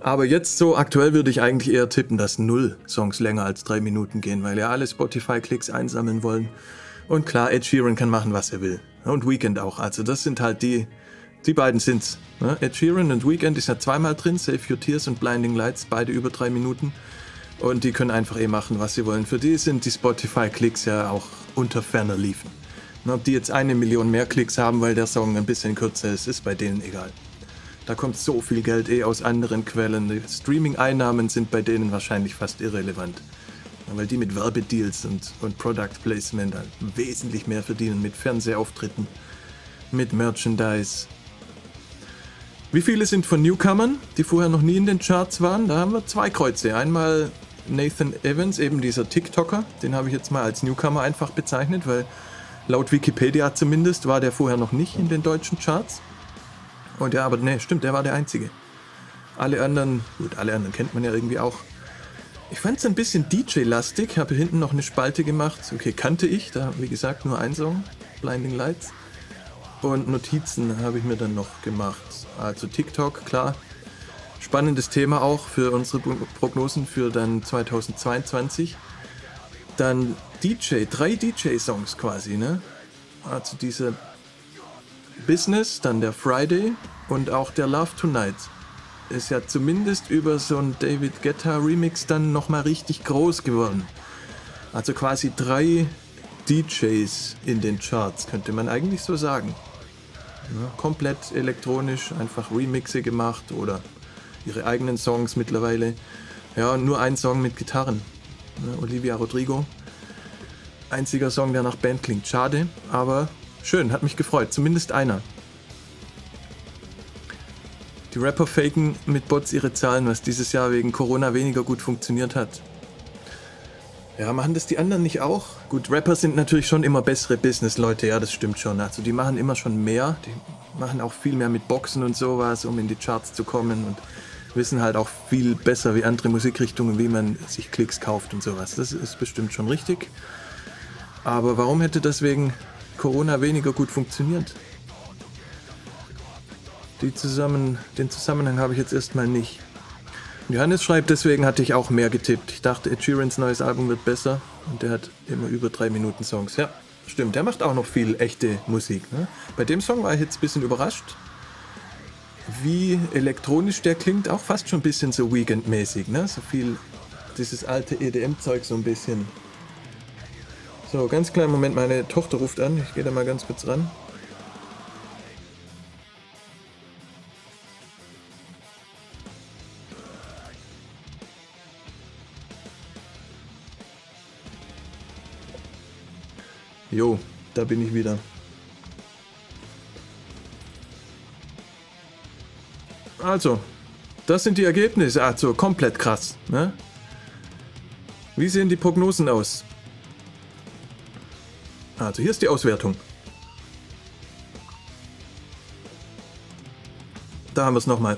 Aber jetzt so aktuell würde ich eigentlich eher tippen, dass null Songs länger als drei Minuten gehen, weil ja alle Spotify-Klicks einsammeln wollen Und klar, Ed Sheeran kann machen, was er will. Und Weeknd auch. Also das sind halt die, die beiden sind's. Ed Sheeran und Weeknd ist ja zweimal drin, Save Your Tears und Blinding Lights, beide über drei Minuten. Und die können einfach eh machen, was sie wollen. Für die sind die Spotify-Klicks ja auch unter ferner liefen. Und ob die jetzt eine Million mehr Klicks haben, weil der Song ein bisschen kürzer ist, ist bei denen egal. Da kommt so viel Geld eh aus anderen Quellen. Die Streaming-Einnahmen sind bei denen wahrscheinlich fast irrelevant. Weil die mit Werbedeals und, und Product Placement wesentlich mehr verdienen, mit Fernsehauftritten, mit Merchandise. Wie viele sind von Newcomern, die vorher noch nie in den Charts waren? Da haben wir zwei Kreuze. Einmal Nathan Evans, eben dieser TikToker, den habe ich jetzt mal als Newcomer einfach bezeichnet, weil laut Wikipedia zumindest war der vorher noch nicht in den deutschen Charts. Und ja, aber ne, stimmt, der war der Einzige. Alle anderen, gut, alle anderen kennt man ja irgendwie auch. Ich fand es ein bisschen D J-lastig, habe hinten noch eine Spalte gemacht. Okay, kannte ich, da wie gesagt nur ein Song, Blinding Lights. Und Notizen habe ich mir dann noch gemacht. Also TikTok, klar, spannendes Thema auch für unsere Prognosen für dann zweitausendzweiundzwanzig. Dann D J, drei D J-Songs quasi, ne? Also diese Business, dann der Friday und auch der Love Tonight. Ist ja zumindest über so einen David Guetta Remix dann nochmal richtig groß geworden. Also quasi drei D Js in den Charts, könnte man eigentlich so sagen. Ja, komplett elektronisch, einfach Remixe gemacht oder ihre eigenen Songs mittlerweile. Ja, nur ein Song mit Gitarren. Ja, Olivia Rodrigo. Einziger Song, der nach Band klingt. Schade, aber schön, hat mich gefreut. Zumindest einer. Die Rapper faken mit Bots ihre Zahlen, was dieses Jahr wegen Corona weniger gut funktioniert hat. Ja, machen das die anderen nicht auch? Gut, Rapper sind natürlich schon immer bessere Business-Leute, ja, das stimmt schon. Also die machen immer schon mehr, die machen auch viel mehr mit Boxen und sowas, um in die Charts zu kommen und wissen halt auch viel besser wie andere Musikrichtungen, wie man sich Klicks kauft und sowas. Das ist bestimmt schon richtig. Aber warum hätte das wegen Corona weniger gut funktioniert? Die zusammen, den Zusammenhang habe ich jetzt erstmal nicht. Johannes schreibt, deswegen hatte ich auch mehr getippt. Ich dachte, Ed Sheerans neues Album wird besser und der hat immer über drei Minuten Songs. Ja, stimmt, der macht auch noch viel echte Musik. Ne? Bei dem Song war ich jetzt ein bisschen überrascht, wie elektronisch der klingt. Auch fast schon ein bisschen so Weekend-mäßig. Ne? So viel dieses alte E D M-Zeug so ein bisschen. So, ganz kleinen Moment, meine Tochter ruft an. Ich gehe da mal ganz kurz ran. Jo, da bin ich wieder. Also, das sind die Ergebnisse. Also, komplett krass. Ne? Wie sehen die Prognosen aus? Also, hier ist die Auswertung. Da haben wir es nochmal.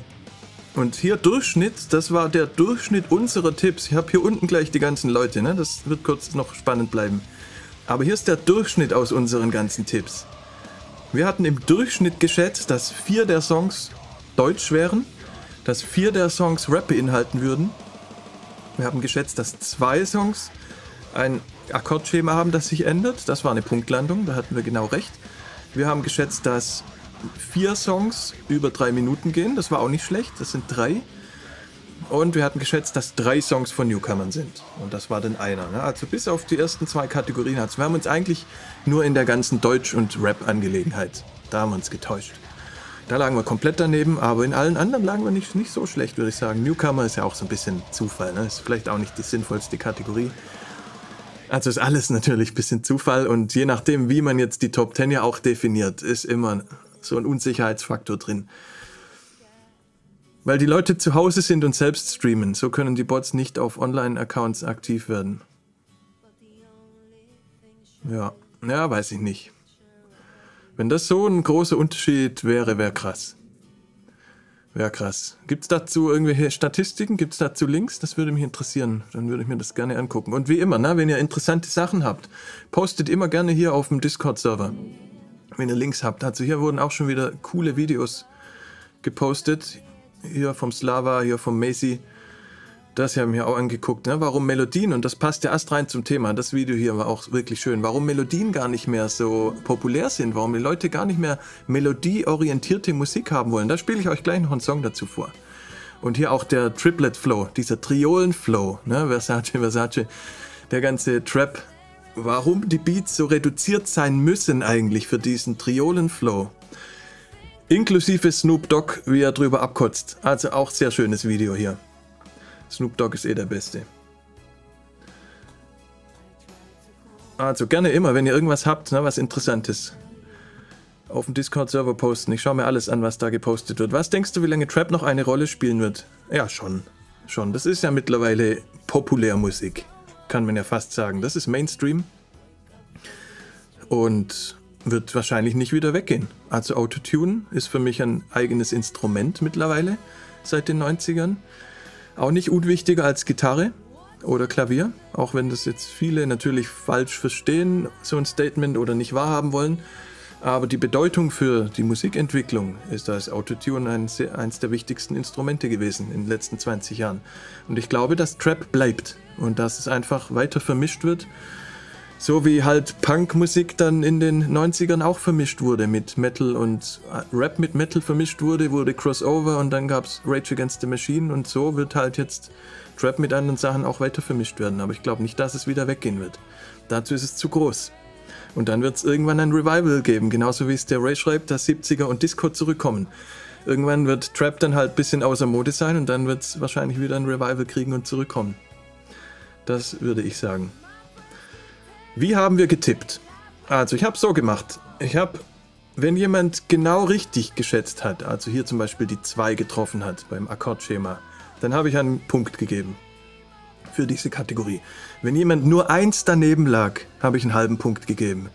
Und hier Durchschnitt, das war der Durchschnitt unserer Tipps. Ich habe hier unten gleich die ganzen Leute, ne? Das wird kurz noch spannend bleiben. Aber hier ist der Durchschnitt aus unseren ganzen Tipps. Wir hatten im Durchschnitt geschätzt, dass vier der Songs deutsch wären, dass vier der Songs Rap beinhalten würden. Wir haben geschätzt, dass zwei Songs ein Akkordschema haben, das sich ändert. Das war eine Punktlandung, da hatten wir genau recht. Wir haben geschätzt, dass vier Songs über drei Minuten gehen. Das war auch nicht schlecht, das sind drei. Und wir hatten geschätzt, dass drei Songs von Newcomern sind. Und das war dann einer. Ne? Also bis auf die ersten zwei Kategorien. Also wir haben uns eigentlich nur in der ganzen Deutsch- und Rap-Angelegenheit, da haben wir uns getäuscht. Da lagen wir komplett daneben, aber in allen anderen lagen wir nicht, nicht so schlecht, würde ich sagen. Newcomer ist ja auch so ein bisschen Zufall. Ne? Ist vielleicht auch nicht die sinnvollste Kategorie. Also ist alles natürlich ein bisschen Zufall. Und je nachdem, wie man jetzt die Top Ten ja auch definiert, ist immer so ein Unsicherheitsfaktor drin. Weil die Leute zu Hause sind und selbst streamen. So können die Bots nicht auf Online-Accounts aktiv werden. Ja, ja, weiß ich nicht. Wenn das so ein großer Unterschied wäre, wäre krass. Wäre krass. Gibt es dazu irgendwelche Statistiken? Gibt es dazu Links? Das würde mich interessieren. Dann würde ich mir das gerne angucken. Und wie immer, ne, wenn ihr interessante Sachen habt, postet immer gerne hier auf dem Discord-Server, wenn ihr Links habt. Also hier wurden auch schon wieder coole Videos gepostet. Hier vom Slava, hier vom Macy. das haben wir auch angeguckt, ne? Warum Melodien, und das passt ja erst rein zum Thema, das Video hier war auch wirklich schön, warum Melodien gar nicht mehr so populär sind, warum die Leute gar nicht mehr melodieorientierte Musik haben wollen. Da spiele ich euch gleich noch einen Song dazu vor. Und hier auch der Triplet Flow, dieser Triolen-Flow, ne? Versace, Versace, der ganze Trap. Warum die Beats so reduziert sein müssen eigentlich für diesen Triolen-Flow. Inklusive Snoop Dogg, wie er drüber abkotzt. Also auch sehr schönes Video hier. Snoop Dogg ist eh der Beste. Also gerne immer, wenn ihr irgendwas habt, ne, was Interessantes, auf dem Discord-Server posten. Ich schaue mir alles an, was da gepostet wird. Was denkst du, wie lange Trap noch eine Rolle spielen wird? Ja, schon. Schon. Das ist ja mittlerweile Populärmusik. Kann man ja fast sagen. Das ist Mainstream. Und wird wahrscheinlich nicht wieder weggehen. Also Autotune ist für mich ein eigenes Instrument mittlerweile seit den neunzigern. Auch nicht unwichtiger als Gitarre oder Klavier, auch wenn das jetzt viele natürlich falsch verstehen, so ein Statement, oder nicht wahrhaben wollen. Aber die Bedeutung für die Musikentwicklung ist als Autotune ein, eins der wichtigsten Instrumente gewesen in den letzten zwanzig Jahren. Und ich glaube, dass Trap bleibt und dass es einfach weiter vermischt wird. So wie halt Punkmusik dann in den neunzigern auch vermischt wurde mit Metal, und Rap mit Metal vermischt wurde, wurde Crossover, und dann gab's Rage Against the Machine, und so wird halt jetzt Trap mit anderen Sachen auch weiter vermischt werden. Aber ich glaube nicht, dass es wieder weggehen wird. Dazu ist es zu groß. Und dann wird es irgendwann ein Revival geben, genauso wie es der Ray schreibt, dass siebziger und Disco zurückkommen. Irgendwann wird Trap dann halt ein bisschen außer Mode sein, und dann wird es wahrscheinlich wieder ein Revival kriegen und zurückkommen. Das würde ich sagen. Wie haben wir getippt? Also ich habe es so gemacht. Ich habe, wenn jemand genau richtig geschätzt hat, also hier zum Beispiel die zwei getroffen hat beim Akkordschema, dann habe ich einen Punkt gegeben für diese Kategorie. Wenn jemand nur eins daneben lag, habe ich einen halben Punkt gegeben.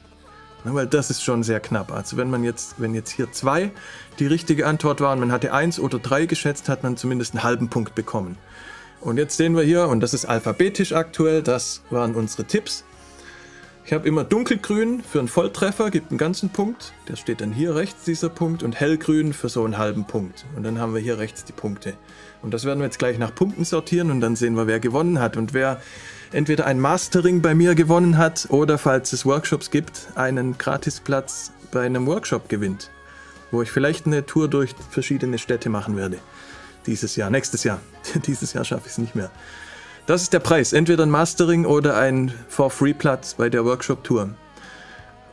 Weil das ist schon sehr knapp. Also wenn man jetzt, wenn jetzt hier zwei die richtige Antwort waren, man hatte eins oder drei geschätzt, hat man zumindest einen halben Punkt bekommen. Und jetzt sehen wir hier, und das ist alphabetisch aktuell, das waren unsere Tipps. Ich habe immer dunkelgrün für einen Volltreffer, gibt einen ganzen Punkt, der steht dann hier rechts, dieser Punkt, und hellgrün für so einen halben Punkt. Und dann haben wir hier rechts die Punkte. Und das werden wir jetzt gleich nach Punkten sortieren, und dann sehen wir, wer gewonnen hat. Und wer entweder ein Mastering bei mir gewonnen hat oder, falls es Workshops gibt, einen Gratisplatz bei einem Workshop gewinnt, wo ich vielleicht eine Tour durch verschiedene Städte machen werde. Dieses Jahr, nächstes Jahr. Dieses Jahr schaffe ich es nicht mehr. Das ist der Preis, entweder ein Mastering oder ein For-Free-Platz bei der Workshop-Tour.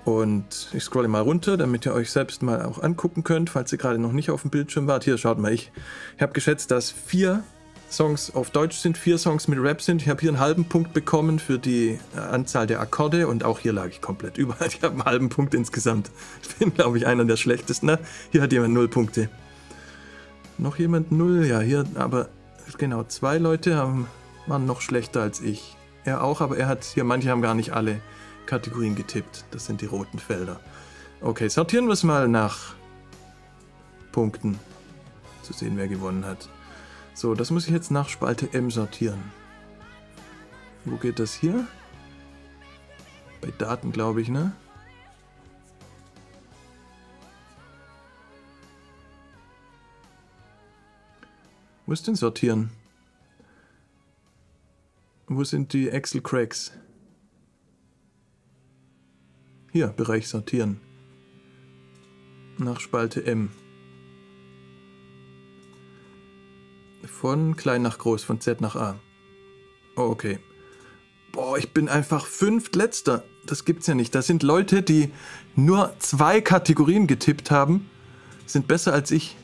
Und ich scrolle mal runter, damit ihr euch selbst mal auch angucken könnt, falls ihr gerade noch nicht auf dem Bildschirm wart. Hier, schaut mal, ich, ich habe geschätzt, dass vier Songs auf Deutsch sind, vier Songs mit Rap sind. Ich habe hier einen halben Punkt bekommen für die Anzahl der Akkorde, und auch hier lag ich komplett überall. Ich habe einen halben Punkt insgesamt. Ich bin, glaube ich, einer der schlechtesten. Na, hier hat jemand null Punkte. Noch jemand null? Ja, hier, aber genau, zwei Leute haben... waren noch schlechter als ich. Er auch, aber er hat hier, manche haben gar nicht alle Kategorien getippt. Das sind die roten Felder. Okay, sortieren wir es mal nach Punkten, zu sehen, wer gewonnen hat. So, das muss ich jetzt nach Spalte M sortieren. Wo geht das hier? Bei Daten, glaube ich, ne? Wo ist denn sortieren? Wo sind die Excel-Cracks? Hier, Bereich sortieren. Nach Spalte M. Von klein nach groß, von Z nach A. Oh, okay. Boah, ich bin einfach fünftletzter. Das gibt's ja nicht. Das sind Leute, die nur zwei Kategorien getippt haben, sind besser als ich.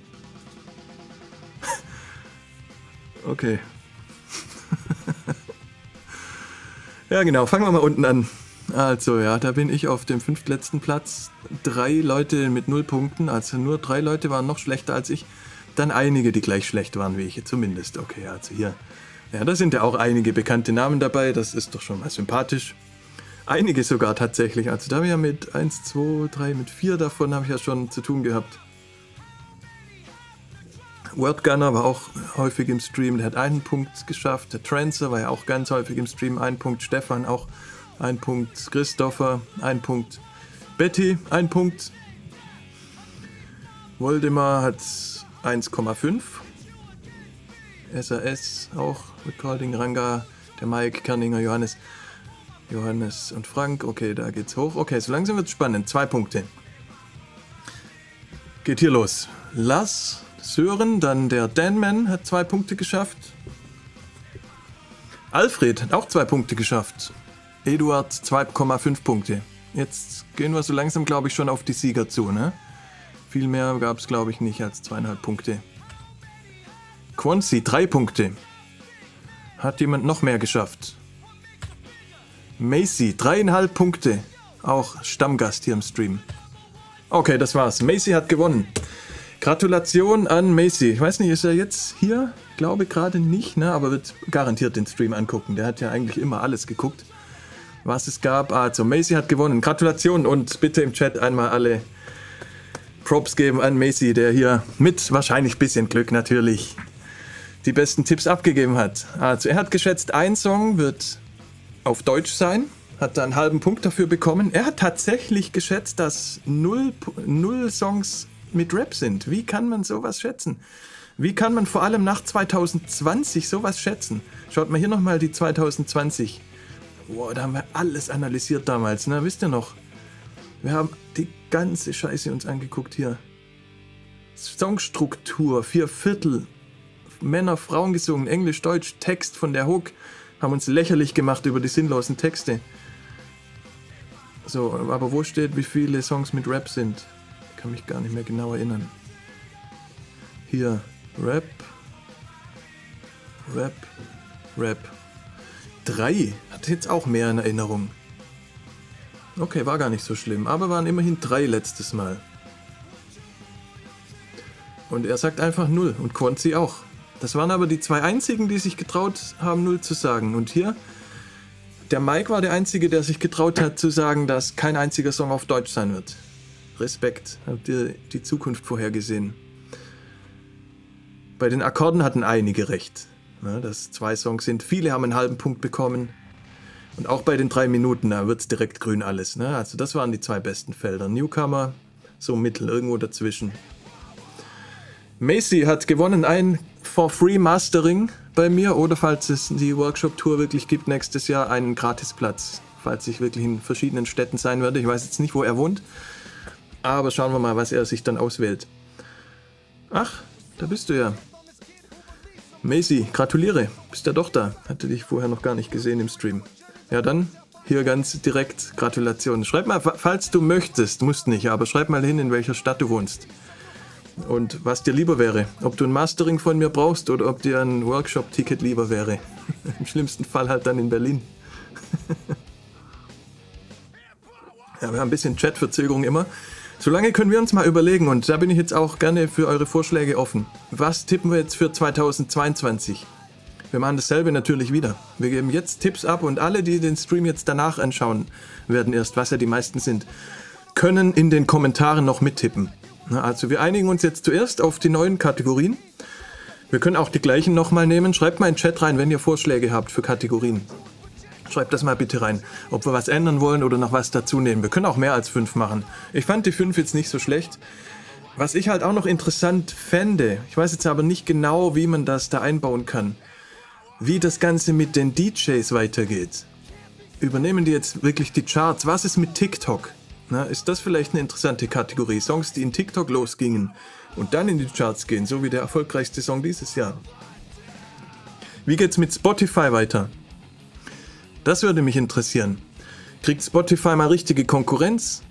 Okay. Ja genau, fangen wir mal unten an. Also ja, da bin ich auf dem fünftletzten Platz. Drei Leute mit null Punkten, also nur drei Leute waren noch schlechter als ich. Dann einige, die gleich schlecht waren wie ich, zumindest. Okay, also hier. Ja, da sind ja auch einige bekannte Namen dabei, das ist doch schon mal sympathisch. Einige sogar tatsächlich, also da habe ich ja mit eins, zwei, drei, mit vier davon habe ich ja schon zu tun gehabt. Wordgunner war auch häufig im Stream, der hat einen Punkt geschafft. Der Trancer war ja auch ganz häufig im Stream, ein Punkt. Stefan auch, ein Punkt. Christopher, ein Punkt. Betty, ein Punkt. Woldemar hat eins Komma fünf. S A S auch, Recording, Ranga, der Mike, Kerninger, Johannes. Johannes und Frank, okay, da geht's hoch. Okay, so langsam wird's spannend. Zwei Punkte. Geht hier los. Lars, Sören, dann der Danman hat zwei Punkte geschafft. Alfred hat auch zwei Punkte geschafft. Eduard zwei Komma fünf Punkte. Jetzt gehen wir so langsam, glaube ich, schon auf die Sieger zu, ne? Viel mehr gab es, glaube ich, nicht als zweieinhalb Punkte. Quancy, drei Punkte. Hat jemand noch mehr geschafft? Macy, dreieinhalb Punkte. Auch Stammgast hier im Stream. Okay, das war's. Macy hat gewonnen. Gratulation an Macy. Ich weiß nicht, ist er jetzt hier? Ich glaube gerade nicht, ne? Aber wird garantiert den Stream angucken. Der hat ja eigentlich immer alles geguckt, was es gab. Also, Macy hat gewonnen. Gratulation und bitte im Chat einmal alle Props geben an Macy, der hier mit wahrscheinlich ein bisschen Glück natürlich die besten Tipps abgegeben hat. Also, er hat geschätzt, ein Song wird auf Deutsch sein. Hat da einen halben Punkt dafür bekommen. Er hat tatsächlich geschätzt, dass null, null Songs mit Rap sind. Wie kann man sowas schätzen? Wie kann man vor allem nach zwanzig zwanzig sowas schätzen? Schaut mal hier nochmal die zwanzig zwanzig. Wow, da haben wir alles analysiert damals, ne? Wisst ihr noch? Wir haben die ganze Scheiße uns angeguckt hier. Songstruktur, vier Viertel, Männer, Frauen gesungen, Englisch, Deutsch, Text von der Hook. Haben uns lächerlich gemacht über die sinnlosen Texte. So, aber wo steht, wie viele Songs mit Rap sind? Ich kann mich gar nicht mehr genau erinnern. Hier, Rap, Rap, Rap. Drei, hatte jetzt auch mehr in Erinnerung. Okay, war gar nicht so schlimm, aber waren immerhin drei letztes Mal. Und er sagt einfach null und Quancy auch. Das waren aber die zwei einzigen, die sich getraut haben, null zu sagen. Und hier, der Mike war der einzige, der sich getraut hat zu sagen, dass kein einziger Song auf Deutsch sein wird. Respekt, habt ihr die Zukunft vorhergesehen. Bei den Akkorden hatten einige recht, ja, dass zwei Songs sind. Viele haben einen halben Punkt bekommen. Und auch bei den drei Minuten, da wird es direkt grün alles. Ne? Also das waren die zwei besten Felder. Newcomer, so mittel, irgendwo dazwischen. Macy hat gewonnen, ein For-Free-Mastering bei mir. Oder falls es die Workshop-Tour wirklich gibt nächstes Jahr, einen Gratisplatz. Falls ich wirklich in verschiedenen Städten sein werde. Ich weiß jetzt nicht, wo er wohnt. Aber schauen wir mal, was er sich dann auswählt. Ach, da bist du ja. Macy, gratuliere. Bist ja doch da. Hatte dich vorher noch gar nicht gesehen im Stream. Ja, dann hier ganz direkt Gratulation. Schreib mal, falls du möchtest, musst nicht, aber schreib mal hin, in welcher Stadt du wohnst. Und was dir lieber wäre. Ob du ein Mastering von mir brauchst oder ob dir ein Workshop-Ticket lieber wäre. Im schlimmsten Fall halt dann in Berlin. Ja, wir haben ein bisschen Chatverzögerung immer. Solange können wir uns mal überlegen und da bin ich jetzt auch gerne für eure Vorschläge offen. Was tippen wir jetzt für zweitausendzweiundzwanzig? Wir machen dasselbe natürlich wieder. Wir geben jetzt Tipps ab und alle, die den Stream jetzt danach anschauen werden erst, was ja die meisten sind, können in den Kommentaren noch mittippen. Also wir einigen uns jetzt zuerst auf die neuen Kategorien. Wir können auch die gleichen nochmal nehmen. Schreibt mal in den Chat rein, wenn ihr Vorschläge habt für Kategorien. Schreibt das mal bitte rein, ob wir was ändern wollen oder noch was dazu nehmen. Wir können auch mehr als fünf machen. Ich fand die fünf jetzt nicht so schlecht. Was ich halt auch noch interessant fände, ich weiß jetzt aber nicht genau, wie man das da einbauen kann, wie das Ganze mit den D Js weitergeht. Übernehmen die jetzt wirklich die Charts? Was ist mit TikTok? Na, ist das vielleicht eine interessante Kategorie? Songs, die in TikTok losgingen und dann in die Charts gehen, so wie der erfolgreichste Song dieses Jahr. Wie geht's mit Spotify weiter? Das würde mich interessieren. Kriegt Spotify mal richtige Konkurrenz?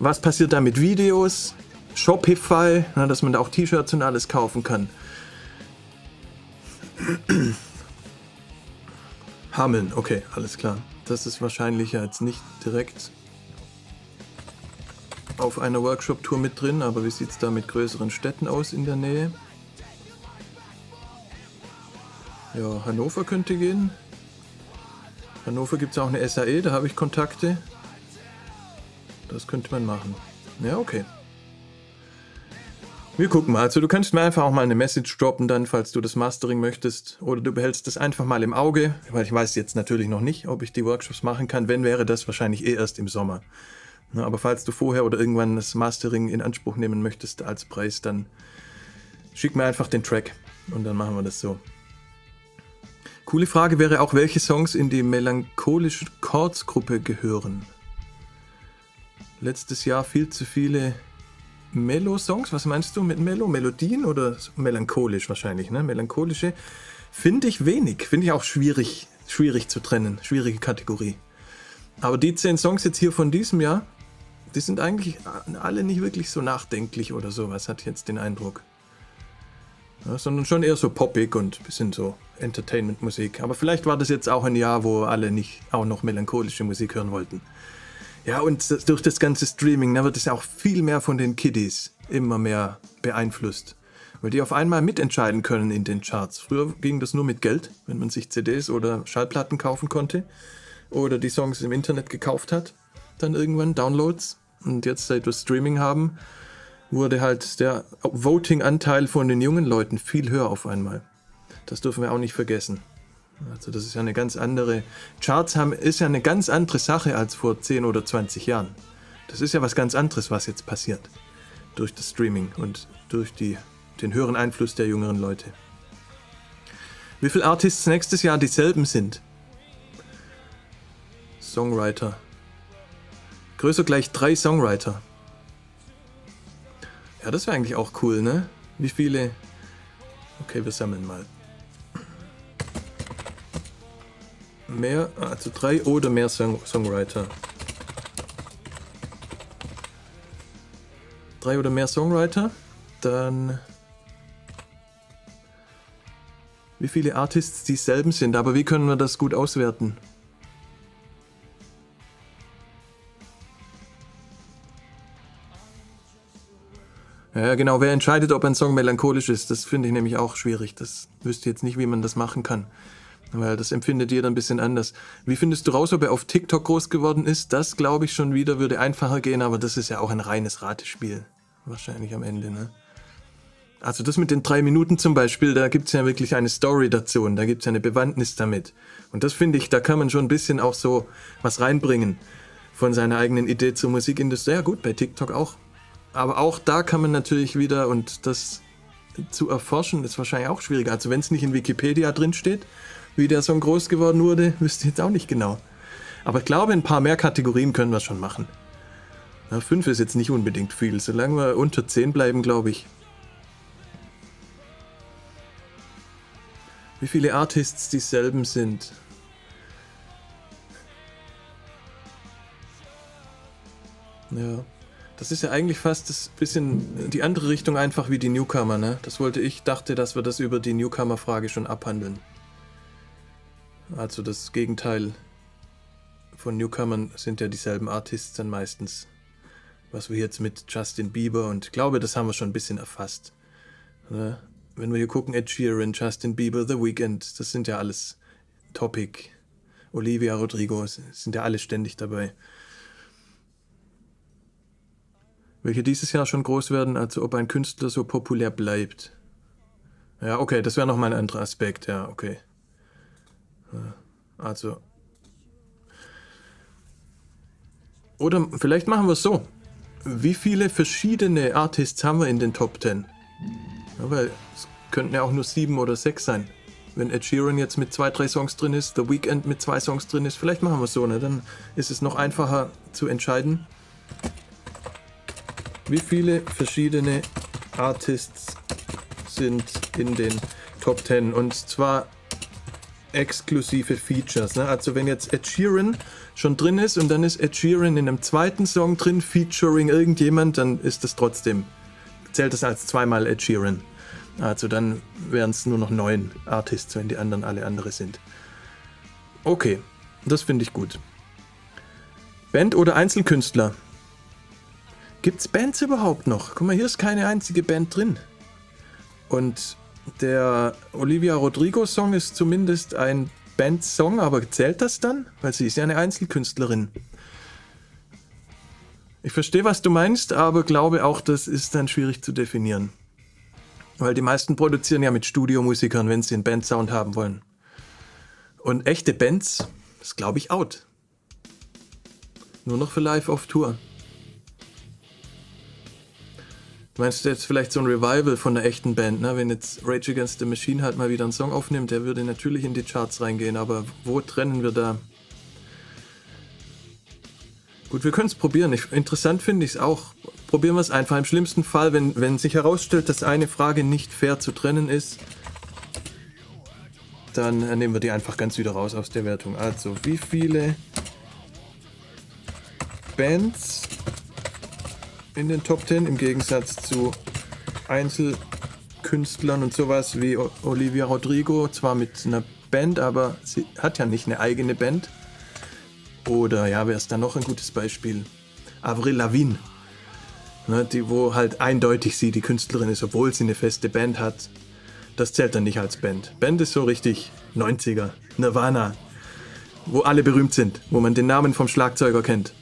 Was passiert da mit Videos? Shopify, na, dass man da auch T-Shirts und alles kaufen kann. Hameln, okay, alles klar. Das ist wahrscheinlich jetzt nicht direkt auf einer Workshop-Tour mit drin, aber wie sieht es da mit größeren Städten aus in der Nähe? Ja, Hannover könnte gehen. Hannover gibt es auch eine S A E, da habe ich Kontakte. Das könnte man machen. Ja, okay. Wir gucken mal. Also du kannst mir einfach auch mal eine Message droppen dann, falls du das Mastering möchtest. Oder du behältst das einfach mal im Auge, weil ich weiß jetzt natürlich noch nicht, ob ich die Workshops machen kann. Wenn, wäre das wahrscheinlich eh erst im Sommer. Na, aber falls du vorher oder irgendwann das Mastering in Anspruch nehmen möchtest als Preis, dann schick mir einfach den Track. Und dann machen wir das so. Coole Frage wäre auch, welche Songs in die melancholische Chords-Gruppe gehören. Letztes Jahr viel zu viele Melo-Songs. Was meinst du mit Melo? Melodien oder melancholisch wahrscheinlich, ne? Melancholische finde ich wenig. Finde ich auch schwierig, schwierig zu trennen. Schwierige Kategorie. Aber die zehn Songs jetzt hier von diesem Jahr, die sind eigentlich alle nicht wirklich so nachdenklich oder sowas, hat jetzt den Eindruck. Ja, sondern schon eher so poppig und ein bisschen so Entertainment-Musik. Aber vielleicht war das jetzt auch ein Jahr, wo alle nicht auch noch melancholische Musik hören wollten. Ja, und das, durch das ganze Streaming, da wird es auch viel mehr von den Kiddies immer mehr beeinflusst. Weil die auf einmal mitentscheiden können in den Charts. Früher ging das nur mit Geld, wenn man sich C Ds oder Schallplatten kaufen konnte oder die Songs im Internet gekauft hat, dann irgendwann Downloads. Und jetzt, seit wir Streaming haben, wurde halt der Voting-Anteil von den jungen Leuten viel höher auf einmal. Das dürfen wir auch nicht vergessen. Also das ist ja eine ganz andere... Charts haben, ist ja eine ganz andere Sache als vor zehn oder zwanzig Jahren. Das ist ja was ganz anderes, was jetzt passiert. Durch das Streaming und durch die, den höheren Einfluss der jüngeren Leute. Wie viele Artists nächstes Jahr dieselben sind? Songwriter. Größer gleich drei Songwriter. Ja, das wäre eigentlich auch cool, ne? Wie viele... Okay, wir sammeln mal. Mehr, also drei oder mehr Song- Songwriter. Drei oder mehr Songwriter, dann... Wie viele Artists dieselben sind, aber wie können wir das gut auswerten? Ja, genau, wer entscheidet, ob ein Song melancholisch ist, das finde ich nämlich auch schwierig. Das wüsste jetzt nicht, wie man das machen kann. Weil das empfindet jeder ein bisschen anders. Wie findest du raus, ob er auf TikTok groß geworden ist? Das glaube ich schon wieder, würde einfacher gehen, aber das ist ja auch ein reines Ratespiel. Wahrscheinlich am Ende, ne? Also das mit den drei Minuten zum Beispiel, da gibt es ja wirklich eine Story dazu und da gibt es ja eine Bewandtnis damit. Und das finde ich, da kann man schon ein bisschen auch so was reinbringen von seiner eigenen Idee zur Musikindustrie. Ja gut, bei TikTok auch. Aber auch da kann man natürlich wieder, und das zu erforschen, ist wahrscheinlich auch schwieriger. Also wenn es nicht in Wikipedia drinsteht, wie der Song groß geworden wurde, wüsste ich jetzt auch nicht genau. Aber ich glaube, ein paar mehr Kategorien können wir schon machen. Na, fünf ist jetzt nicht unbedingt viel, solange wir unter zehn bleiben, glaube ich. Wie viele Artists dieselben sind? Ja... Das ist ja eigentlich fast das bisschen die andere Richtung einfach wie die Newcomer, ne? Das wollte ich, dachte, dass wir das über die Newcomer-Frage schon abhandeln. Also das Gegenteil von Newcomern sind ja dieselben Artists dann meistens. Was wir jetzt mit Justin Bieber und ich glaube, das haben wir schon ein bisschen erfasst. Ne? Wenn wir hier gucken, Ed Sheeran, Justin Bieber, The Weeknd, das sind ja alles Topic. Olivia Rodrigo, sind ja alle ständig dabei. Welche dieses Jahr schon groß werden, also ob ein Künstler so populär bleibt. Ja, okay, das wäre nochmal ein anderer Aspekt, ja, okay. Also. Oder vielleicht machen wir es so. Wie viele verschiedene Artists haben wir in den Top Ten? Ja, weil es könnten ja auch nur sieben oder sechs sein. Wenn Ed Sheeran jetzt mit zwei, drei Songs drin ist, The Weeknd mit zwei Songs drin ist, vielleicht machen wir es so, ne? Dann ist es noch einfacher zu entscheiden. Wie viele verschiedene Artists sind in den Top Ten? Und zwar exklusive Features. Ne? Also wenn jetzt Ed Sheeran schon drin ist und dann ist Ed Sheeran in einem zweiten Song drin, featuring irgendjemand, dann ist das trotzdem, zählt das als zweimal Ed Sheeran. Also dann wären es nur noch neun Artists, wenn die anderen alle andere sind. Okay, das finde ich gut. Band oder Einzelkünstler? Gibt's Bands überhaupt noch? Guck mal, hier ist keine einzige Band drin. Und der Olivia Rodrigo-Song ist zumindest ein Band-Song, aber zählt das dann? Weil sie ist ja eine Einzelkünstlerin. Ich verstehe, was du meinst, aber glaube auch, das ist dann schwierig zu definieren. Weil die meisten produzieren ja mit Studiomusikern, wenn sie einen Band-Sound haben wollen. Und echte Bands, ist glaube ich out. Nur noch für live auf Tour. Du meinst jetzt vielleicht so ein Revival von einer echten Band, ne? Wenn jetzt Rage Against the Machine halt mal wieder einen Song aufnimmt, der würde natürlich in die Charts reingehen, aber wo trennen wir da? Gut, wir können es probieren. Ich, interessant finde ich es auch. Probieren wir es einfach. Im schlimmsten Fall, wenn, wenn sich herausstellt, dass eine Frage nicht fair zu trennen ist, dann nehmen wir die einfach ganz wieder raus aus der Wertung. Also, wie viele Bands in den Top zehn im Gegensatz zu Einzelkünstlern und sowas wie Olivia Rodrigo, zwar mit einer Band, aber sie hat ja nicht eine eigene Band. Oder ja, wäre es dann noch ein gutes Beispiel? Avril Lavigne, ne, die, wo halt eindeutig sie die Künstlerin ist, obwohl sie eine feste Band hat. Das zählt dann nicht als Band. Band ist so richtig neunziger, Nirvana, wo alle berühmt sind, wo man den Namen vom Schlagzeuger kennt.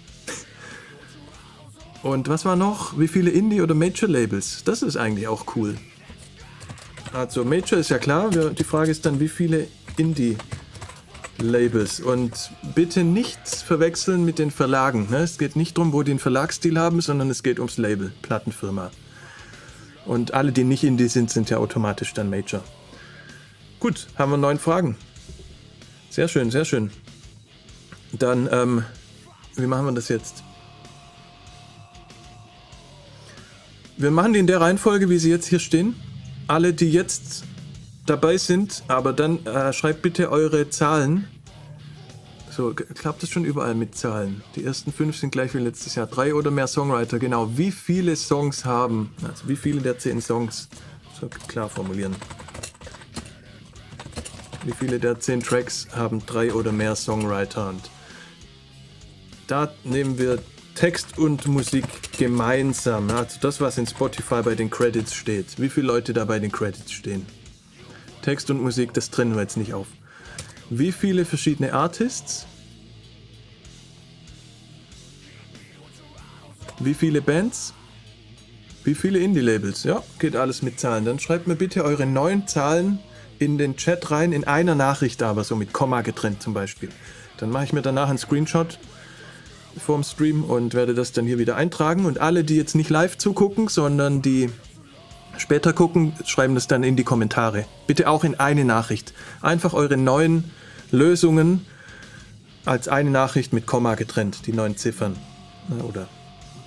Und was war noch? Wie viele Indie- oder Major-Labels? Das ist eigentlich auch cool. Also Major ist ja klar, die Frage ist dann, wie viele Indie-Labels? Und bitte nichts verwechseln mit den Verlagen. Ne? Es geht nicht darum, wo die einen Verlagsstil haben, sondern es geht ums Label, Plattenfirma. Und alle, die nicht Indie sind, sind ja automatisch dann Major. Gut, haben wir neun Fragen. Sehr schön, sehr schön. Dann, ähm, wie machen wir das jetzt? Wir machen die in der Reihenfolge, wie sie jetzt hier stehen. Alle, die jetzt dabei sind, aber dann äh, schreibt bitte eure Zahlen. So, klappt das schon überall mit Zahlen? Die ersten fünf sind gleich wie letztes Jahr. Drei oder mehr Songwriter, genau. Wie viele Songs haben, also wie viele der zehn Songs, so klar formulieren. Wie viele der zehn Tracks haben drei oder mehr Songwriter? Und da nehmen wir Text und Musik gemeinsam, also das, was in Spotify bei den Credits steht. Wie viele Leute da bei den Credits stehen? Text und Musik, das trennen wir jetzt nicht auf. Wie viele verschiedene Artists? Wie viele Bands? Wie viele Indie-Labels? Ja, geht alles mit Zahlen. Dann schreibt mir bitte eure neuen Zahlen in den Chat rein, in einer Nachricht aber, so mit Komma getrennt zum Beispiel. Dann mache ich mir danach einen Screenshot vorm Stream und werde das dann hier wieder eintragen. Und alle, die jetzt nicht live zugucken, sondern die später gucken, schreiben das dann in die Kommentare. Bitte auch in eine Nachricht. Einfach eure neuen Lösungen als eine Nachricht mit Komma getrennt, die neun Ziffern. Oder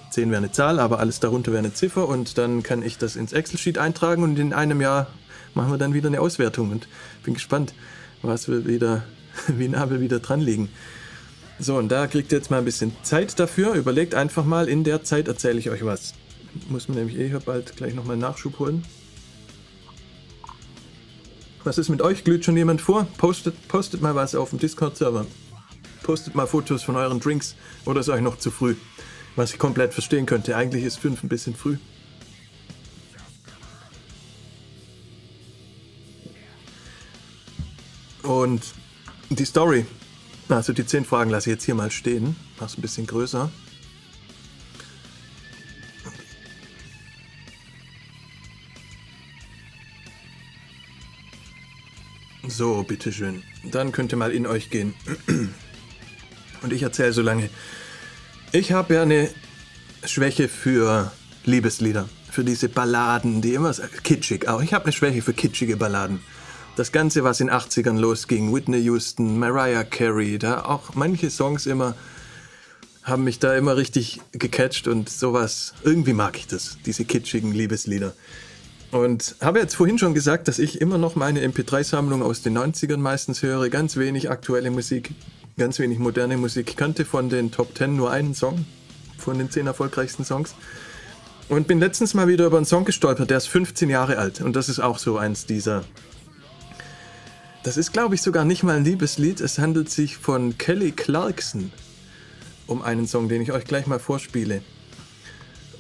zehn wäre eine Zahl, aber alles darunter wäre eine Ziffer. Und dann kann ich das ins Excel-Sheet eintragen und in einem Jahr machen wir dann wieder eine Auswertung. Und bin gespannt, was wir wieder, wie nah wir wieder dran liegen. So, und da kriegt ihr jetzt mal ein bisschen Zeit dafür. Überlegt einfach mal, in der Zeit erzähle ich euch was. Muss mir nämlich eh bald gleich nochmal Nachschub holen. Was ist mit euch? Glüht schon jemand vor? Postet, postet mal was auf dem Discord-Server. Postet mal Fotos von euren Drinks. Oder ist euch noch zu früh? Was ich komplett verstehen könnte. Eigentlich ist fünf ein bisschen früh. Und die Story. Also die zehn Fragen lasse ich jetzt hier mal stehen. Mach's ein bisschen größer. So, bitteschön. Dann könnt ihr mal in euch gehen. Und ich erzähle so lange. Ich habe ja eine Schwäche für Liebeslieder. Für diese Balladen, die immer kitschig. Auch ich habe eine Schwäche für kitschige Balladen. Das Ganze, was in den achtzigern losging, Whitney Houston, Mariah Carey, da auch manche Songs immer, haben mich da immer richtig gecatcht und sowas. Irgendwie mag ich das, diese kitschigen Liebeslieder. Und habe jetzt vorhin schon gesagt, dass ich immer noch meine M P drei-Sammlung aus den neunzigern meistens höre, ganz wenig aktuelle Musik, ganz wenig moderne Musik. Ich kannte von den Top zehn nur einen Song, von den zehn erfolgreichsten Songs. Und bin letztens mal wieder über einen Song gestolpert, der ist fünfzehn Jahre alt. Und das ist auch so eins dieser... Das ist, glaube ich, sogar nicht mal ein Liebeslied. Es handelt sich von Kelly Clarkson um einen Song, den ich euch gleich mal vorspiele.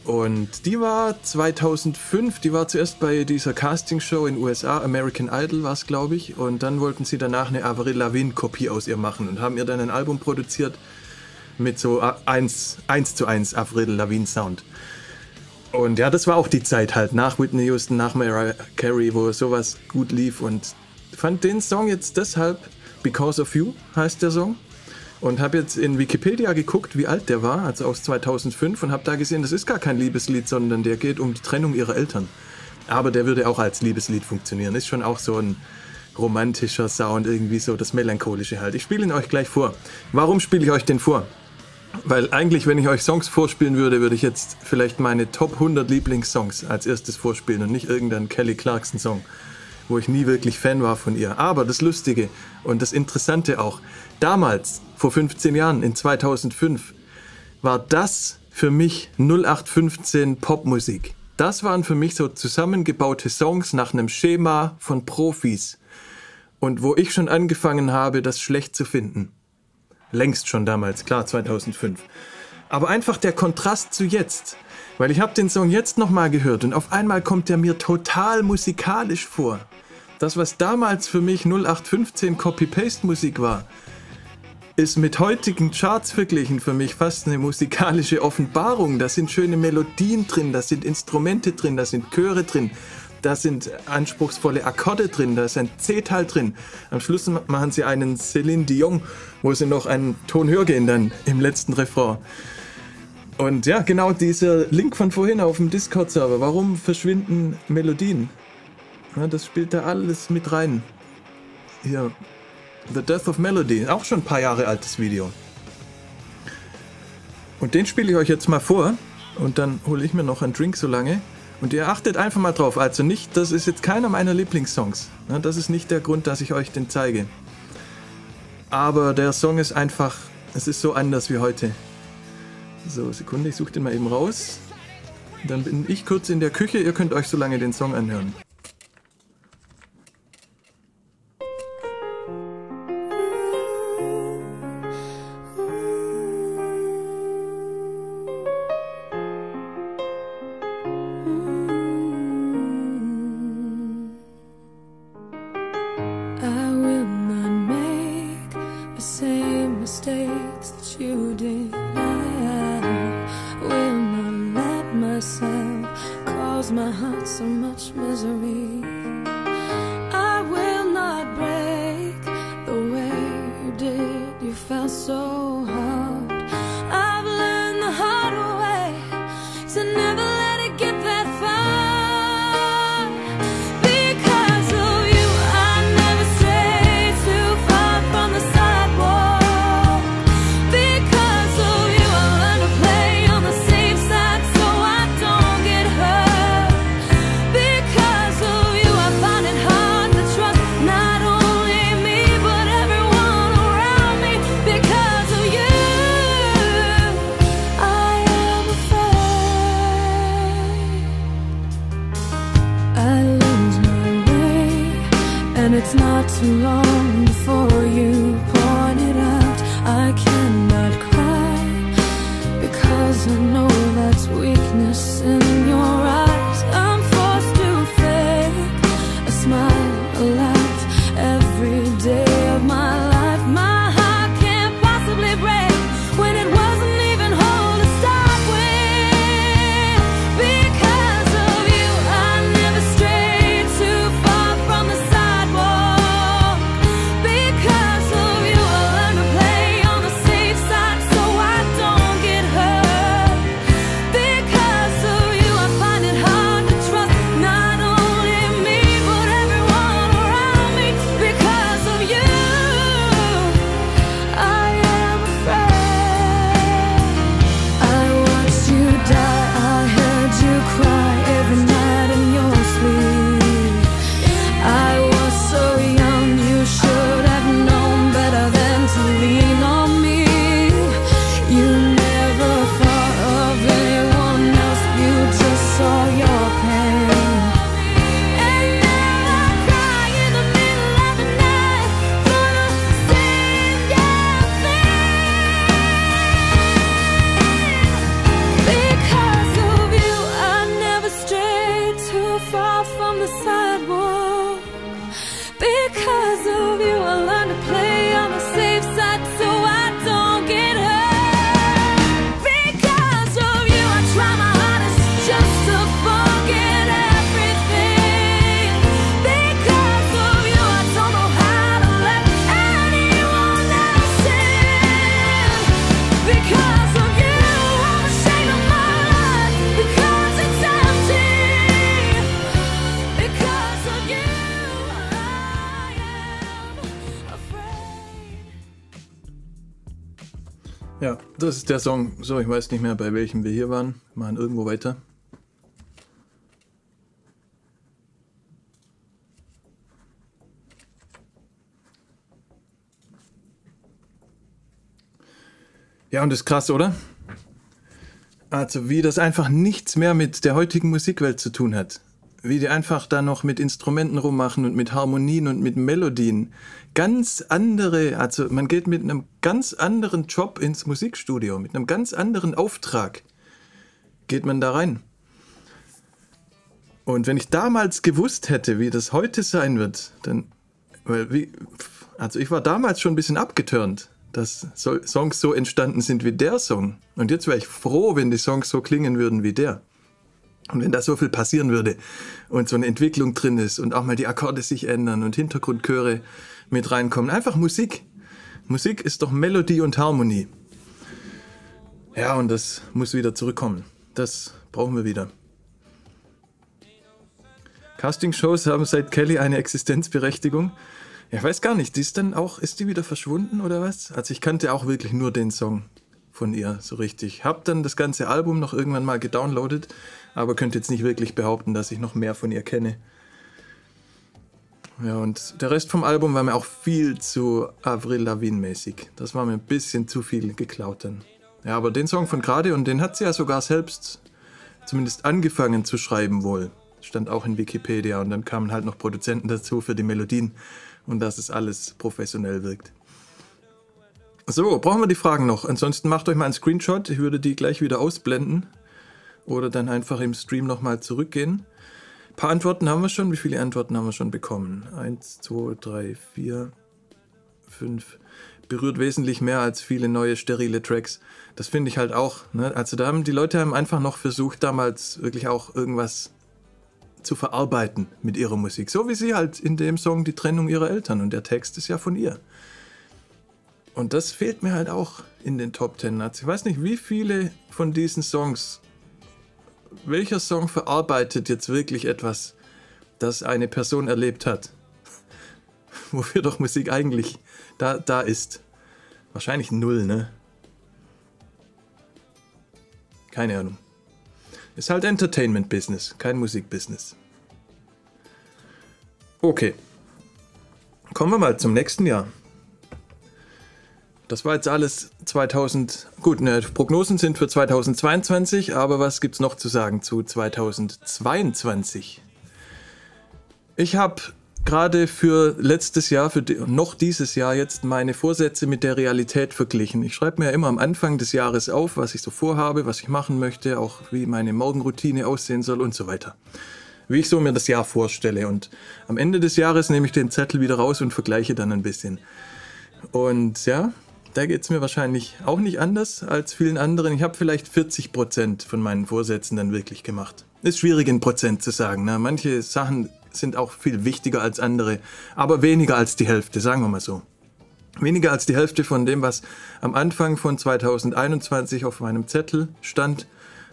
Und die war zweitausendfünf, die war zuerst bei dieser Castingshow in den U S A, American Idol war es, glaube ich. Und dann wollten sie danach eine Avril Lavigne-Kopie aus ihr machen und haben ihr dann ein Album produziert mit so eins zu eins Avril Lavigne-Sound. Und ja, das war auch die Zeit halt, nach Whitney Houston, nach Mariah Carey, wo sowas gut lief und... Ich fand den Song jetzt deshalb, Because of You heißt der Song, Und habe jetzt in Wikipedia geguckt, wie alt der war, also aus zweitausendfünf, und habe da gesehen, das ist gar kein Liebeslied, sondern der geht um die Trennung ihrer Eltern. Aber der würde auch als Liebeslied funktionieren. Ist schon auch so ein romantischer Sound, irgendwie so das Melancholische halt. Ich spiele ihn euch gleich vor. Warum spiele ich euch den vor? Weil eigentlich, wenn ich euch Songs vorspielen würde, würde ich jetzt vielleicht meine Top hundert Lieblingssongs als erstes vorspielen und nicht irgendeinen Kelly Clarkson Song, wo ich nie wirklich Fan war von ihr. Aber das Lustige und das Interessante auch, damals, vor fünfzehn Jahren, in zweitausendfünf, war das für mich null acht fünfzehn Popmusik. Das waren für mich so zusammengebaute Songs nach einem Schema von Profis. Und wo ich schon angefangen habe, das schlecht zu finden. Längst schon damals, klar, zweitausendfünf. Aber einfach der Kontrast zu jetzt. Weil ich habe den Song jetzt nochmal gehört und auf einmal kommt der mir total musikalisch vor. Das, was damals für mich null acht fünfzehn Copy-Paste-Musik war, ist mit heutigen Charts verglichen für mich fast eine musikalische Offenbarung. Da sind schöne Melodien drin, da sind Instrumente drin, da sind Chöre drin, da sind anspruchsvolle Akkorde drin, da ist ein C-Teil drin. Am Schluss machen sie einen Céline Dion, wo sie noch einen Ton höher gehen dann im letzten Refrain. Und ja, genau dieser Link von vorhin auf dem Discord-Server. Warum verschwinden Melodien? Ja, das spielt da alles mit rein. Hier. The Death of Melody, auch schon ein paar Jahre altes Video. Und den spiele ich euch jetzt mal vor und dann hole ich mir noch einen Drink so lange. Und ihr achtet einfach mal drauf, also nicht, das ist jetzt keiner meiner Lieblingssongs. Das ist nicht der Grund, dass ich euch den zeige. Aber der Song ist einfach, es ist so anders wie heute. So, Sekunde, ich suche den mal eben raus. Dann bin ich kurz in der Küche, ihr könnt euch so lange den Song anhören. So you Ja, das ist der Song. So, ich weiß nicht mehr, bei welchem wir hier waren. Wir machen irgendwo weiter. Ja, und das ist krass, oder? Also wie das einfach nichts mehr mit der heutigen Musikwelt zu tun hat. Wie die einfach da noch mit Instrumenten rummachen und mit Harmonien und mit Melodien. Ganz andere, also man geht mit einem ganz anderen Job ins Musikstudio, mit einem ganz anderen Auftrag geht man da rein. Und wenn ich damals gewusst hätte, wie das heute sein wird, dann, weil wie, also ich war damals schon ein bisschen abgeturnt, dass Songs so entstanden sind wie der Song. Und jetzt wäre ich froh, wenn die Songs so klingen würden wie der. Und wenn da so viel passieren würde und so eine Entwicklung drin ist und auch mal die Akkorde sich ändern und Hintergrundchöre mit reinkommen. Einfach Musik. Musik ist doch Melodie und Harmonie. Ja, und das muss wieder zurückkommen. Das brauchen wir wieder. Castingshows haben seit Kelly eine Existenzberechtigung. Ich weiß gar nicht, die ist dann auch, ist die wieder verschwunden oder was? Also ich kannte auch wirklich nur den Song von ihr, so richtig. Hab dann das ganze Album noch irgendwann mal gedownloadet, aber könnte jetzt nicht wirklich behaupten, dass ich noch mehr von ihr kenne. Ja, und der Rest vom Album war mir auch viel zu Avril Lavigne-mäßig. Das war mir ein bisschen zu viel geklaut dann. Ja, aber den Song von gerade, und den hat sie ja sogar selbst zumindest angefangen zu schreiben wohl. Stand auch in Wikipedia, und dann kamen halt noch Produzenten dazu für die Melodien. Und dass es alles professionell wirkt. So, brauchen wir die Fragen noch. Ansonsten macht euch mal einen Screenshot. Ich würde die gleich wieder ausblenden. Oder dann einfach im Stream nochmal zurückgehen. Ein paar Antworten haben wir schon. Wie viele Antworten haben wir schon bekommen? Eins, zwei, drei, vier, fünf. Berührt wesentlich mehr als viele neue sterile Tracks. Das finde ich halt auch. Ne? Also da haben die Leute haben einfach noch versucht, damals wirklich auch irgendwas zu verarbeiten mit ihrer Musik. So wie sie halt in dem Song die Trennung ihrer Eltern, und der Text ist ja von ihr. Und das fehlt mir halt auch in den Top Ten. Also ich weiß nicht, wie viele von diesen Songs, welcher Song verarbeitet jetzt wirklich etwas, das eine Person erlebt hat? Wofür doch Musik eigentlich da, da ist. Wahrscheinlich null, ne? Keine Ahnung. Ist halt Entertainment-Business, kein Musik-Business. Okay. Kommen wir mal zum nächsten Jahr. Das war jetzt alles zweitausend... Gut, ne, Prognosen sind für zweitausendzweiundzwanzig, aber was gibt's noch zu sagen zu zweitausendzweiundzwanzig? Ich habe gerade für letztes Jahr, für die, noch dieses Jahr jetzt, meine Vorsätze mit der Realität verglichen. Ich schreibe mir ja immer am Anfang des Jahres auf, was ich so vorhabe, was ich machen möchte, auch wie meine Morgenroutine aussehen soll und so weiter. Wie ich so mir das Jahr vorstelle. Und am Ende des Jahres nehme ich den Zettel wieder raus und vergleiche dann ein bisschen. Und ja, da geht es mir wahrscheinlich auch nicht anders als vielen anderen. Ich habe vielleicht vierzig Prozent von meinen Vorsätzen dann wirklich gemacht. Ist schwierig in Prozent zu sagen, ne? Manche Sachen sind auch viel wichtiger als andere, aber weniger als die Hälfte, sagen wir mal so. Weniger als die Hälfte von dem, was am Anfang von zweitausendeinundzwanzig auf meinem Zettel stand,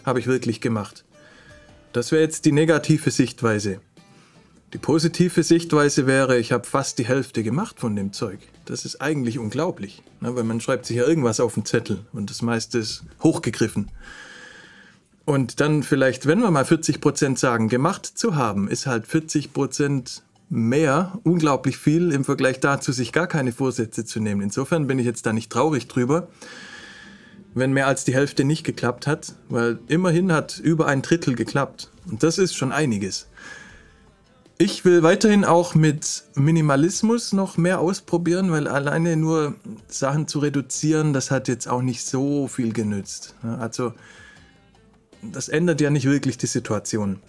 habe ich wirklich gemacht. Das wäre jetzt die negative Sichtweise. Die positive Sichtweise wäre, ich habe fast die Hälfte gemacht von dem Zeug. Das ist eigentlich unglaublich, ne? Weil man schreibt sich ja irgendwas auf den Zettel und das meiste ist hochgegriffen. Und dann vielleicht, wenn wir mal vierzig Prozent sagen, gemacht zu haben, ist halt vierzig Prozent mehr, unglaublich viel im Vergleich dazu, sich gar keine Vorsätze zu nehmen. Insofern bin ich jetzt da nicht traurig drüber, wenn mehr als die Hälfte nicht geklappt hat, weil immerhin hat über ein Drittel geklappt. Und das ist schon einiges. Ich will weiterhin auch mit Minimalismus noch mehr ausprobieren, weil alleine nur Sachen zu reduzieren, das hat jetzt auch nicht so viel genützt. Also das ändert ja nicht wirklich die Situation.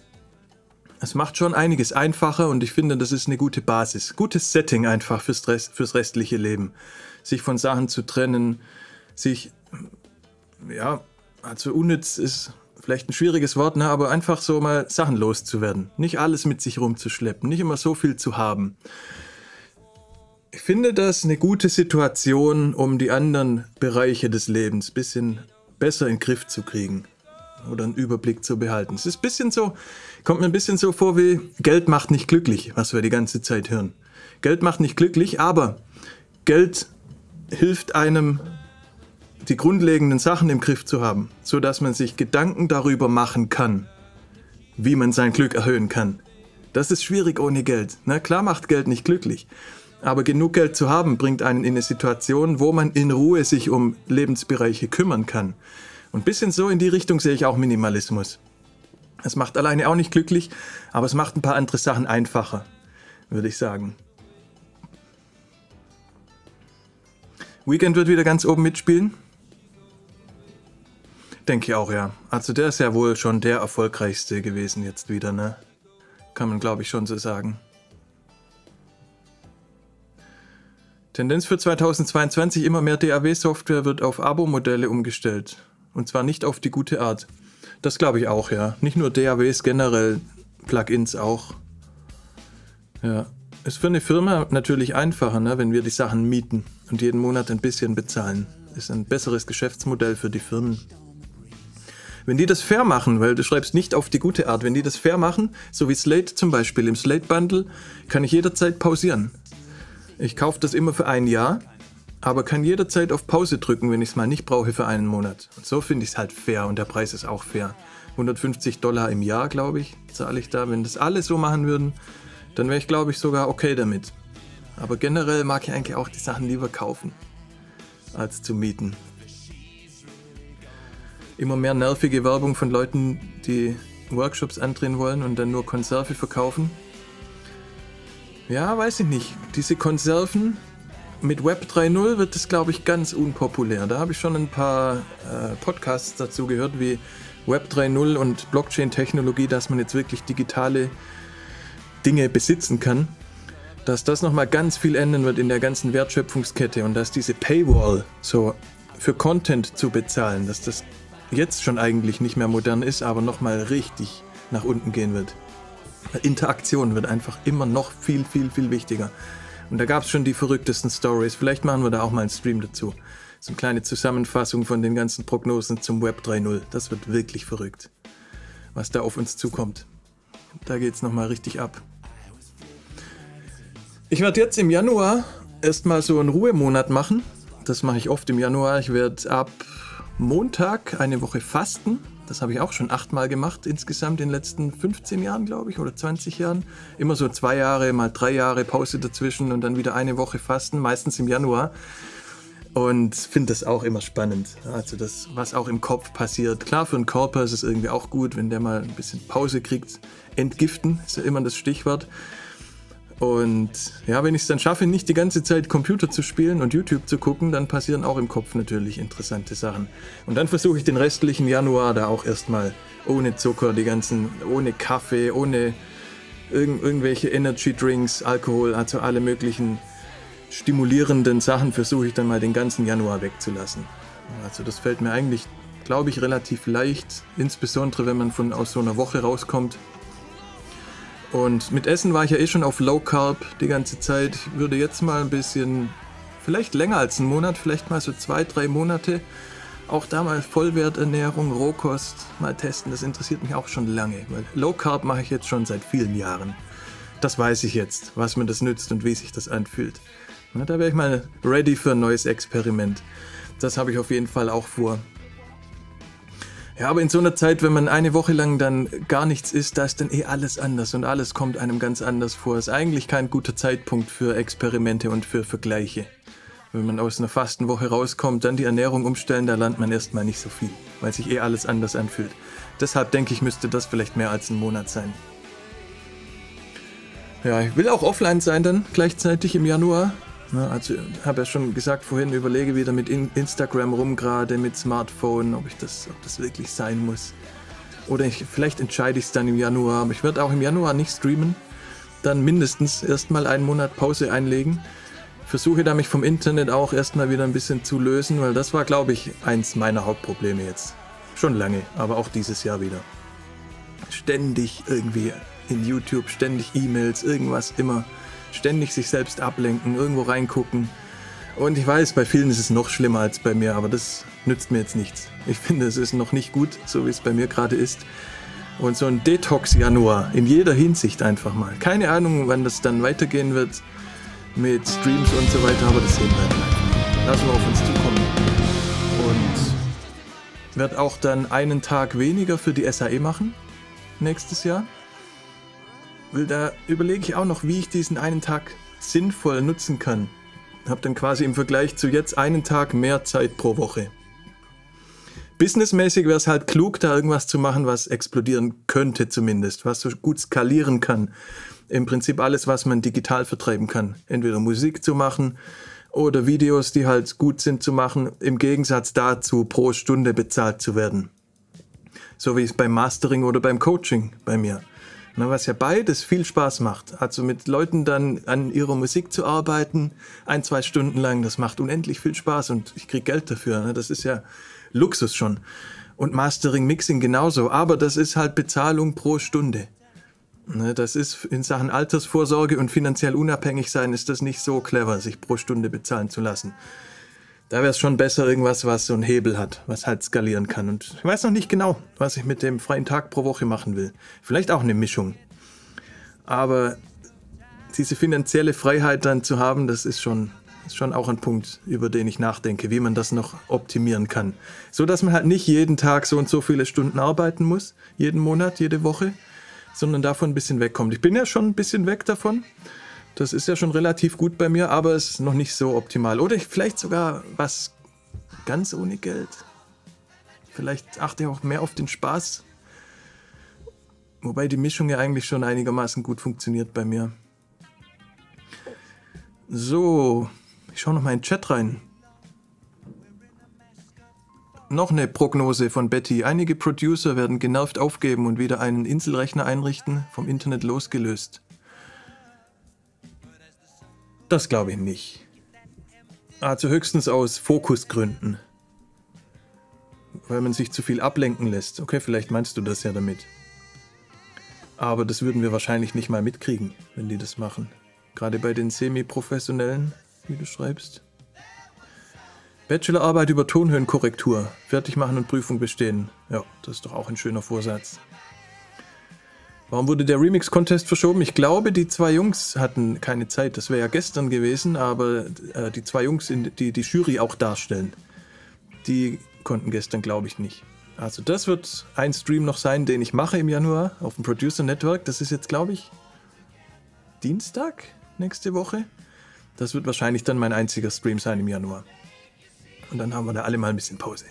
Es macht schon einiges einfacher, und ich finde, das ist eine gute Basis. Gutes Setting einfach für Stress, fürs restliche Leben. Sich von Sachen zu trennen, sich, ja, also unnütz ist vielleicht ein schwieriges Wort, ne, aber einfach so mal Sachen loszuwerden. Nicht alles mit sich rumzuschleppen, nicht immer so viel zu haben. Ich finde das eine gute Situation, um die anderen Bereiche des Lebens ein bisschen besser in den Griff zu kriegen. Oder einen Überblick zu behalten. Es ist ein bisschen so, kommt mir ein bisschen so vor wie Geld macht nicht glücklich, was wir die ganze Zeit hören. Geld macht nicht glücklich, aber Geld hilft einem die grundlegenden Sachen im Griff zu haben, sodass man sich Gedanken darüber machen kann, wie man sein Glück erhöhen kann. Das ist schwierig ohne Geld. Na klar macht Geld nicht glücklich, aber genug Geld zu haben, bringt einen in eine Situation, wo man in Ruhe sich um Lebensbereiche kümmern kann. Und ein bisschen so in die Richtung sehe ich auch Minimalismus. Es macht alleine auch nicht glücklich, aber es macht ein paar andere Sachen einfacher, würde ich sagen. Weekend wird wieder ganz oben mitspielen? Denke ich auch, ja. Also der ist ja wohl schon der erfolgreichste gewesen jetzt wieder, ne? Kann man, glaube ich, schon so sagen. Tendenz für zweitausendzweiundzwanzig, immer mehr D A W-Software wird auf Abo-Modelle umgestellt. Und zwar nicht auf die gute Art. Das glaube ich auch, ja. Nicht nur D A Ws, generell Plugins auch. Ja. Ist für eine Firma natürlich einfacher, ne, wenn wir die Sachen mieten und jeden Monat ein bisschen bezahlen. Ist ein besseres Geschäftsmodell für die Firmen. Wenn die das fair machen, weil du schreibst nicht auf die gute Art, wenn die das fair machen, so wie Slate zum Beispiel, im Slate-Bundle kann ich jederzeit pausieren. Ich kaufe das immer für ein Jahr, aber kann jederzeit auf Pause drücken, wenn ich es mal nicht brauche für einen Monat. Und so finde ich es halt fair und der Preis ist auch fair. hundertfünfzig Dollar im Jahr, glaube ich, zahle ich da. Wenn das alle so machen würden, dann wäre ich, glaube ich, sogar okay damit. Aber generell mag ich eigentlich auch die Sachen lieber kaufen, als zu mieten. Immer mehr nervige Werbung von Leuten, die Workshops andrehen wollen und dann nur Konserve verkaufen. Ja, weiß ich nicht. Diese Konserven... Mit Web drei Punkt null wird das, glaube ich, ganz unpopulär. Da habe ich schon ein paar äh, Podcasts dazu gehört, wie Web drei Punkt null und Blockchain-Technologie, dass man jetzt wirklich digitale Dinge besitzen kann. Dass das nochmal ganz viel ändern wird in der ganzen Wertschöpfungskette und dass diese Paywall so für Content zu bezahlen, dass das jetzt schon eigentlich nicht mehr modern ist, aber nochmal richtig nach unten gehen wird. Interaktion wird einfach immer noch viel, viel, viel wichtiger. Und da gab es schon die verrücktesten Stories. Vielleicht machen wir da auch mal einen Stream dazu. So eine kleine Zusammenfassung von den ganzen Prognosen zum Web drei Punkt null. Das wird wirklich verrückt, was da auf uns zukommt. Da geht's nochmal richtig ab. Ich werde jetzt im Januar erstmal so einen Ruhemonat machen. Das mache ich oft im Januar. Ich werde ab Montag eine Woche fasten. Das habe ich auch schon achtmal gemacht, insgesamt in den letzten fünfzehn Jahren, glaube ich, oder zwanzig Jahren. Immer so zwei Jahre, mal drei Jahre Pause dazwischen und dann wieder eine Woche fasten, meistens im Januar. Und finde das auch immer spannend, also das, was auch im Kopf passiert. Klar, für den Körper ist es irgendwie auch gut, wenn der mal ein bisschen Pause kriegt. Entgiften ist ja immer das Stichwort. Und ja, wenn ich es dann schaffe, nicht die ganze Zeit Computer zu spielen und YouTube zu gucken, dann passieren auch im Kopf natürlich interessante Sachen. Und dann versuche ich den restlichen Januar da auch erstmal ohne Zucker, die ganzen, ohne Kaffee, ohne irg- irgendwelche Energy Drinks, Alkohol, also alle möglichen stimulierenden Sachen versuche ich dann mal den ganzen Januar wegzulassen. Also das fällt mir eigentlich, glaube ich, relativ leicht, insbesondere wenn man von aus so einer Woche rauskommt. Und mit Essen war ich ja eh schon auf Low Carb die ganze Zeit. Ich würde jetzt mal ein bisschen, vielleicht länger als einen Monat, vielleicht mal so zwei, drei Monate, auch da mal Vollwerternährung, Rohkost mal testen. Das interessiert mich auch schon lange, weil Low Carb mache ich jetzt schon seit vielen Jahren. Das weiß ich jetzt, was mir das nützt und wie sich das anfühlt. Na, da wäre ich mal ready für ein neues Experiment. Das habe ich auf jeden Fall auch vor. Ja, aber in so einer Zeit, wenn man eine Woche lang dann gar nichts isst, da ist dann eh alles anders und alles kommt einem ganz anders vor. Ist eigentlich kein guter Zeitpunkt für Experimente und für Vergleiche. Wenn man aus einer Fastenwoche rauskommt, dann die Ernährung umstellen, da lernt man erstmal nicht so viel, weil sich eh alles anders anfühlt. Deshalb denke ich, müsste das vielleicht mehr als ein Monat sein. Ja, ich will auch offline sein dann gleichzeitig im Januar. Also ich habe ja schon gesagt vorhin, überlege wieder mit Instagram rum gerade, mit Smartphone, ob ich das, ob das wirklich sein muss. Oder ich, vielleicht entscheide ich es dann im Januar, aber ich werde auch im Januar nicht streamen. Dann mindestens erstmal einen Monat Pause einlegen. Versuche da mich vom Internet auch erstmal wieder ein bisschen zu lösen, weil das war, glaube ich, eins meiner Hauptprobleme jetzt. Schon lange, aber auch dieses Jahr wieder. Ständig irgendwie in YouTube, ständig E-Mails, irgendwas immer. Ständig sich selbst ablenken, irgendwo reingucken. Und ich weiß, bei vielen ist es noch schlimmer als bei mir, aber das nützt mir jetzt nichts. Ich finde, es ist noch nicht gut, so wie es bei mir gerade ist. Und so ein Detox-Januar, in jeder Hinsicht einfach mal. Keine Ahnung, wann das dann weitergehen wird mit Streams und so weiter, aber das sehen wir dann. Lassen wir auf uns zukommen. Und Wird auch dann einen Tag weniger für die S A E machen, nächstes Jahr. Weil da überlege ich auch noch, wie ich diesen einen Tag sinnvoll nutzen kann. Habe dann quasi im Vergleich zu jetzt einen Tag mehr Zeit pro Woche. Businessmäßig wäre es halt klug, da irgendwas zu machen, was explodieren könnte zumindest, was so gut skalieren kann. Im Prinzip alles, was man digital vertreiben kann. Entweder Musik zu machen oder Videos, die halt gut sind zu machen, im Gegensatz dazu pro Stunde bezahlt zu werden. So wie es beim Mastering oder beim Coaching bei mir. Na, was ja beides viel Spaß macht. Also mit Leuten dann an ihrer Musik zu arbeiten, ein, zwei Stunden lang, das macht unendlich viel Spaß und ich kriege Geld dafür. Ne? Das ist ja Luxus schon. Und Mastering, Mixing genauso. Aber das ist halt Bezahlung pro Stunde. Das ist in Sachen Altersvorsorge und finanziell unabhängig sein, ist das nicht so clever, sich pro Stunde bezahlen zu lassen. Da wäre es schon besser irgendwas, was so einen Hebel hat, was halt skalieren kann. Und ich weiß noch nicht genau, was ich mit dem freien Tag pro Woche machen will. Vielleicht auch eine Mischung. Aber diese finanzielle Freiheit dann zu haben, das ist schon, ist schon auch ein Punkt, über den ich nachdenke, wie man das noch optimieren kann. So, dass man halt nicht jeden Tag so und so viele Stunden arbeiten muss, jeden Monat, jede Woche, sondern davon ein bisschen wegkommt. Ich bin ja schon ein bisschen weg davon. Das ist ja schon relativ gut bei mir, aber es ist noch nicht so optimal. Oder ich vielleicht sogar was ganz ohne Geld. Vielleicht achte ich auch mehr auf den Spaß. Wobei die Mischung ja eigentlich schon einigermaßen gut funktioniert bei mir. So, ich schaue noch mal in den Chat rein. Noch eine Prognose von Betty. Einige Producer werden genervt aufgeben und wieder einen Inselrechner einrichten, vom Internet losgelöst. Das glaube ich nicht. Also höchstens aus Fokusgründen. Weil man sich zu viel ablenken lässt. Okay, vielleicht meinst du das ja damit. Aber das würden wir wahrscheinlich nicht mal mitkriegen, wenn die das machen. Gerade bei den Semi-Professionellen, wie du schreibst. Bachelorarbeit über Tonhöhenkorrektur. Fertig machen und Prüfung bestehen. Ja, das ist doch auch ein schöner Vorsatz. Warum wurde der Remix-Contest verschoben? Ich glaube, die zwei Jungs hatten keine Zeit. Das wäre ja gestern gewesen, aber äh, die zwei Jungs, in, die die Jury auch darstellen, die konnten gestern, glaube ich, nicht. Also das wird ein Stream noch sein, den ich mache im Januar auf dem Producer Network. Das ist jetzt, glaube ich, Dienstag nächste Woche. Das wird wahrscheinlich dann mein einziger Stream sein im Januar. Und dann haben wir da alle mal ein bisschen Pause.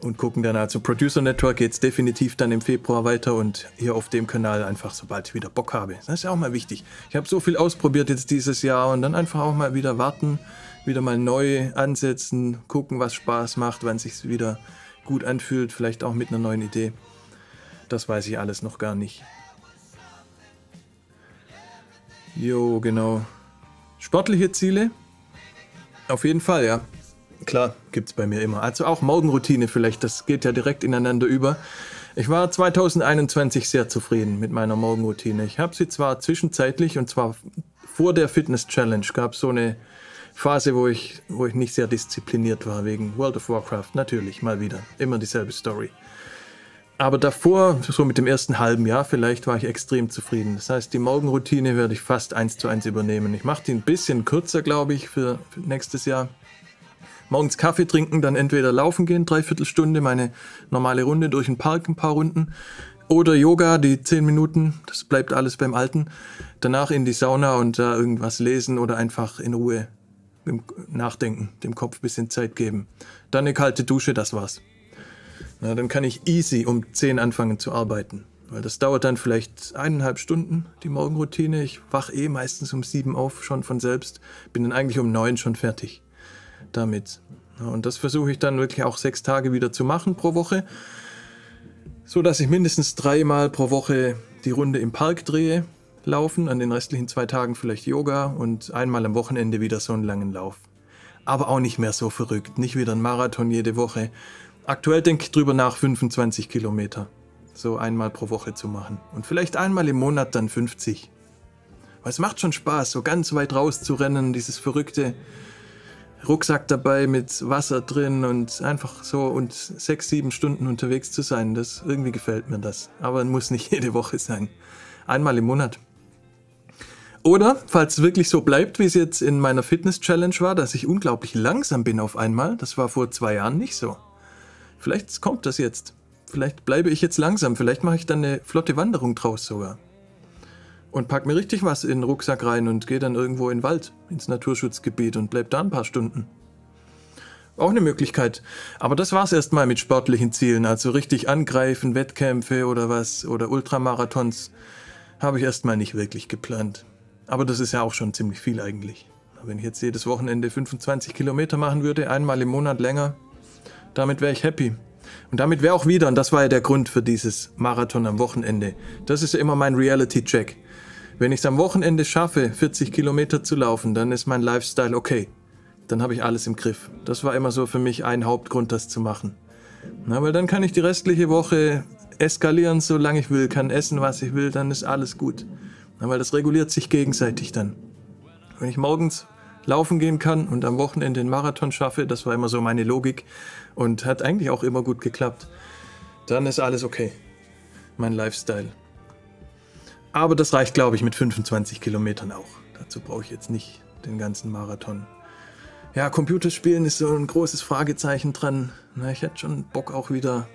Und gucken dann, also Producer Network geht es definitiv dann im Februar weiter und hier auf dem Kanal einfach, sobald ich wieder Bock habe. Das ist ja auch mal wichtig. Ich habe so viel ausprobiert jetzt dieses Jahr und dann einfach auch mal wieder warten, wieder mal neu ansetzen, gucken, was Spaß macht, wann es sich wieder gut anfühlt, vielleicht auch mit einer neuen Idee. Das weiß ich alles noch gar nicht. Jo, genau. Sportliche Ziele? Auf jeden Fall, ja. Klar, gibt's bei mir immer. Also auch Morgenroutine vielleicht, das geht ja direkt ineinander über. Ich war zwanzig einundzwanzig sehr zufrieden mit meiner Morgenroutine. Ich habe sie zwar zwischenzeitlich, und zwar vor der Fitness-Challenge, gab es so eine Phase, wo ich, wo ich nicht sehr diszipliniert war, wegen World of Warcraft, natürlich, mal wieder. Immer dieselbe Story. Aber davor, so mit dem ersten halben Jahr vielleicht, war ich extrem zufrieden. Das heißt, die Morgenroutine werde ich fast eins zu eins übernehmen. Ich mache die ein bisschen kürzer, glaube ich, für, für nächstes Jahr. Morgens Kaffee trinken, dann entweder laufen gehen, dreiviertel Stunde, meine normale Runde durch den Park, ein paar Runden. Oder Yoga, die zehn Minuten, das bleibt alles beim Alten. Danach in die Sauna und da irgendwas lesen oder einfach in Ruhe nachdenken, dem Kopf ein bisschen Zeit geben. Dann eine kalte Dusche, das war's. Na, dann kann ich easy um zehn anfangen zu arbeiten. Weil das dauert dann vielleicht eineinhalb Stunden, die Morgenroutine. Ich wache eh meistens um sieben auf, schon von selbst. Bin dann eigentlich um neun schon fertig damit. Und das versuche ich dann wirklich auch sechs Tage wieder zu machen pro Woche, so dass ich mindestens dreimal pro Woche die Runde im Park drehe, laufen, an den restlichen zwei Tagen vielleicht Yoga und einmal am Wochenende wieder so einen langen Lauf. Aber auch nicht mehr so verrückt, nicht wieder ein Marathon jede Woche. Aktuell denke ich drüber nach, fünfundzwanzig Kilometer so einmal pro Woche zu machen und vielleicht einmal im Monat dann fünfzig. Weil es macht schon Spaß, so ganz weit raus zu rennen, dieses verrückte Rucksack dabei mit Wasser drin und einfach so und sechs, sieben Stunden unterwegs zu sein, das irgendwie gefällt mir das. Aber muss nicht jede Woche sein. Einmal im Monat. Oder, falls es wirklich so bleibt, wie es jetzt in meiner Fitness-Challenge war, dass ich unglaublich langsam bin auf einmal, das war vor zwei Jahren nicht so. Vielleicht kommt das jetzt. Vielleicht bleibe ich jetzt langsam. Vielleicht mache ich dann eine flotte Wanderung draus sogar. Und pack mir richtig was in den Rucksack rein und gehe dann irgendwo in den Wald, ins Naturschutzgebiet und bleib da ein paar Stunden. Auch eine Möglichkeit. Aber das war's erstmal mit sportlichen Zielen. Also richtig angreifen, Wettkämpfe oder was oder Ultramarathons habe ich erstmal nicht wirklich geplant. Aber das ist ja auch schon ziemlich viel eigentlich. Wenn ich jetzt jedes Wochenende fünfundzwanzig Kilometer machen würde, einmal im Monat länger, damit wäre ich happy. Und damit wäre auch wieder, und das war ja der Grund für dieses Marathon am Wochenende, das ist ja immer mein Reality-Check. Wenn ich es am Wochenende schaffe, vierzig Kilometer zu laufen, dann ist mein Lifestyle okay. Dann habe ich alles im Griff. Das war immer so für mich ein Hauptgrund, das zu machen. Na, weil dann kann ich die restliche Woche eskalieren, solange ich will, kann essen, was ich will, dann ist alles gut. Na, weil das reguliert sich gegenseitig dann. Wenn ich morgens laufen gehen kann und am Wochenende den Marathon schaffe, das war immer so meine Logik und hat eigentlich auch immer gut geklappt, dann ist alles okay. Mein Lifestyle. Aber das reicht, glaube ich, mit fünfundzwanzig Kilometern auch. Dazu brauche ich jetzt nicht den ganzen Marathon. Ja, Computerspielen ist so ein großes Fragezeichen dran. Na, ich hätte schon Bock auch wieder,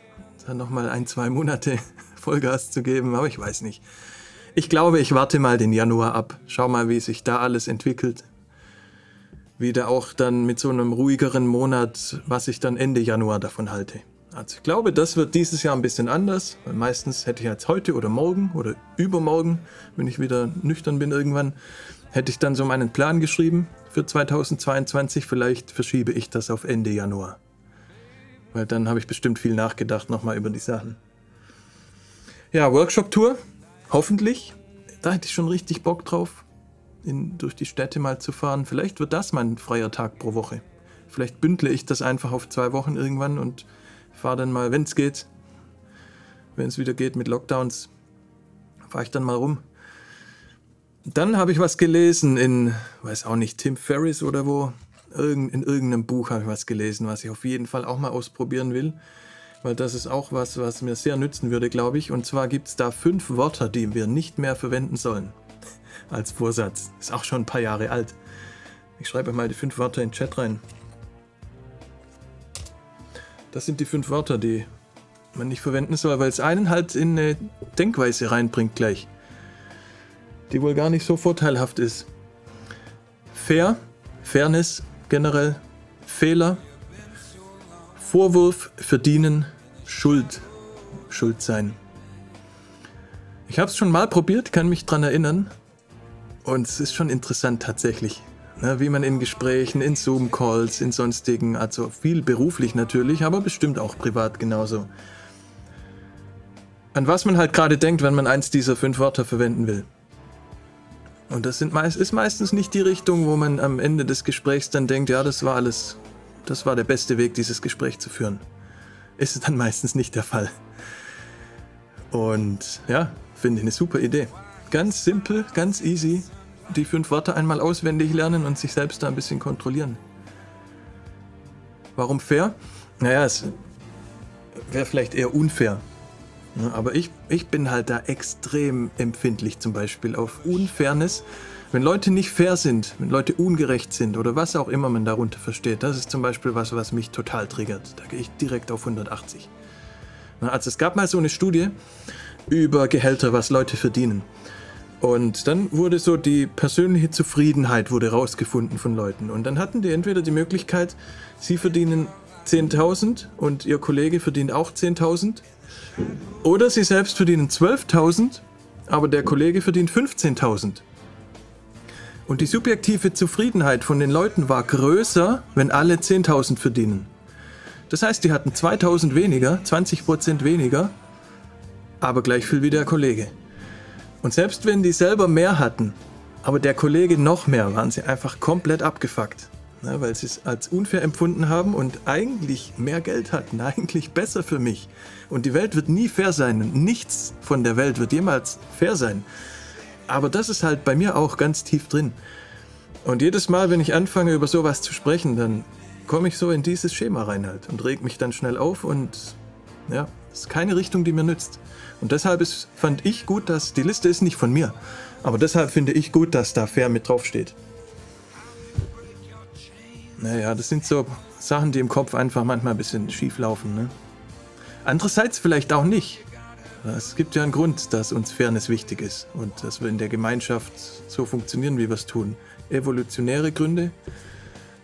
dann nochmal ein, zwei Monate Vollgas zu geben, aber ich weiß nicht. Ich glaube, ich warte mal den Januar ab. Schau mal, wie sich da alles entwickelt. Wieder auch dann mit so einem ruhigeren Monat, was ich dann Ende Januar davon halte. Also ich glaube, das wird dieses Jahr ein bisschen anders, weil meistens hätte ich jetzt heute oder morgen oder übermorgen, wenn ich wieder nüchtern bin irgendwann, hätte ich dann so meinen Plan geschrieben für zweitausendzweiundzwanzig. Vielleicht verschiebe ich das auf Ende Januar, weil dann habe ich bestimmt viel nachgedacht nochmal über die Sachen. Ja, Workshop-Tour. Hoffentlich, da hätte ich schon richtig Bock drauf, in, durch die Städte mal zu fahren. Vielleicht wird das mein freier Tag pro Woche. Vielleicht bündle ich das einfach auf zwei Wochen irgendwann und fahre dann mal, wenn es geht, wenn es wieder geht mit Lockdowns, fahre ich dann mal rum. Dann habe ich was gelesen in, weiß auch nicht, Tim Ferriss oder wo, Irg- in irgendeinem Buch habe ich was gelesen, was ich auf jeden Fall auch mal ausprobieren will. Weil das ist auch was, was mir sehr nützen würde, glaube ich. Und zwar gibt es da fünf Wörter, die wir nicht mehr verwenden sollen. Als Vorsatz. Ist auch schon ein paar Jahre alt. Ich schreibe mal die fünf Wörter in den Chat rein. Das sind die fünf Wörter, die man nicht verwenden soll, weil es einen halt in eine Denkweise reinbringt gleich. Die wohl gar nicht so vorteilhaft ist. Fair, Fairness generell, Fehler, Vorwurf, Verdienen, Schuld, Schuld sein. Ich habe es schon mal probiert, kann mich dran erinnern. Und es ist schon interessant tatsächlich, ne, wie man in Gesprächen, in Zoom-Calls, in sonstigen, also viel beruflich natürlich, aber bestimmt auch privat genauso. An was man halt gerade denkt, wenn man eins dieser fünf Wörter verwenden will. Und das sind meist, ist meistens nicht die Richtung, wo man am Ende des Gesprächs dann denkt, ja, das war alles. Das war der beste Weg, dieses Gespräch zu führen. Ist es dann meistens nicht der Fall. Und ja, finde ich eine super Idee. Ganz simpel, ganz easy. Die fünf Wörter einmal auswendig lernen und sich selbst da ein bisschen kontrollieren. Warum fair? Naja, es wäre vielleicht eher unfair. Aber ich, ich bin halt da extrem empfindlich zum Beispiel auf Unfairness. Wenn Leute nicht fair sind, wenn Leute ungerecht sind oder was auch immer man darunter versteht, das ist zum Beispiel was, was mich total triggert. Da gehe ich direkt auf hundertachtzig. Also es gab mal so eine Studie über Gehälter, was Leute verdienen. Und dann wurde so die persönliche Zufriedenheit wurde rausgefunden von Leuten. Und dann hatten die entweder die Möglichkeit, sie verdienen zehntausend und ihr Kollege verdient auch zehntausend. Oder sie selbst verdienen zwölftausend, aber der Kollege verdient fünfzehntausend. Und die subjektive Zufriedenheit von den Leuten war größer, wenn alle zehntausend verdienen. Das heißt, die hatten zweitausend weniger, zwanzig Prozent weniger, aber gleich viel wie der Kollege. Und selbst wenn die selber mehr hatten, aber der Kollege noch mehr, waren sie einfach komplett abgefuckt. Ne, weil sie es als unfair empfunden haben und eigentlich mehr Geld hatten, eigentlich besser für mich. Und die Welt wird nie fair sein und nichts von der Welt wird jemals fair sein. Aber das ist halt bei mir auch ganz tief drin. Und jedes Mal, wenn ich anfange, über sowas zu sprechen, dann komme ich so in dieses Schema rein halt und reg mich dann schnell auf und ja, ist keine Richtung, die mir nützt. Und deshalb ist, fand ich gut, dass, die Liste ist nicht von mir, aber deshalb finde ich gut, dass da fair mit draufsteht. Naja, das sind so Sachen, die im Kopf einfach manchmal ein bisschen schief laufen, ne? Andererseits vielleicht auch nicht. Es gibt ja einen Grund, dass uns Fairness wichtig ist und dass wir in der Gemeinschaft so funktionieren, wie wir es tun. Evolutionäre Gründe,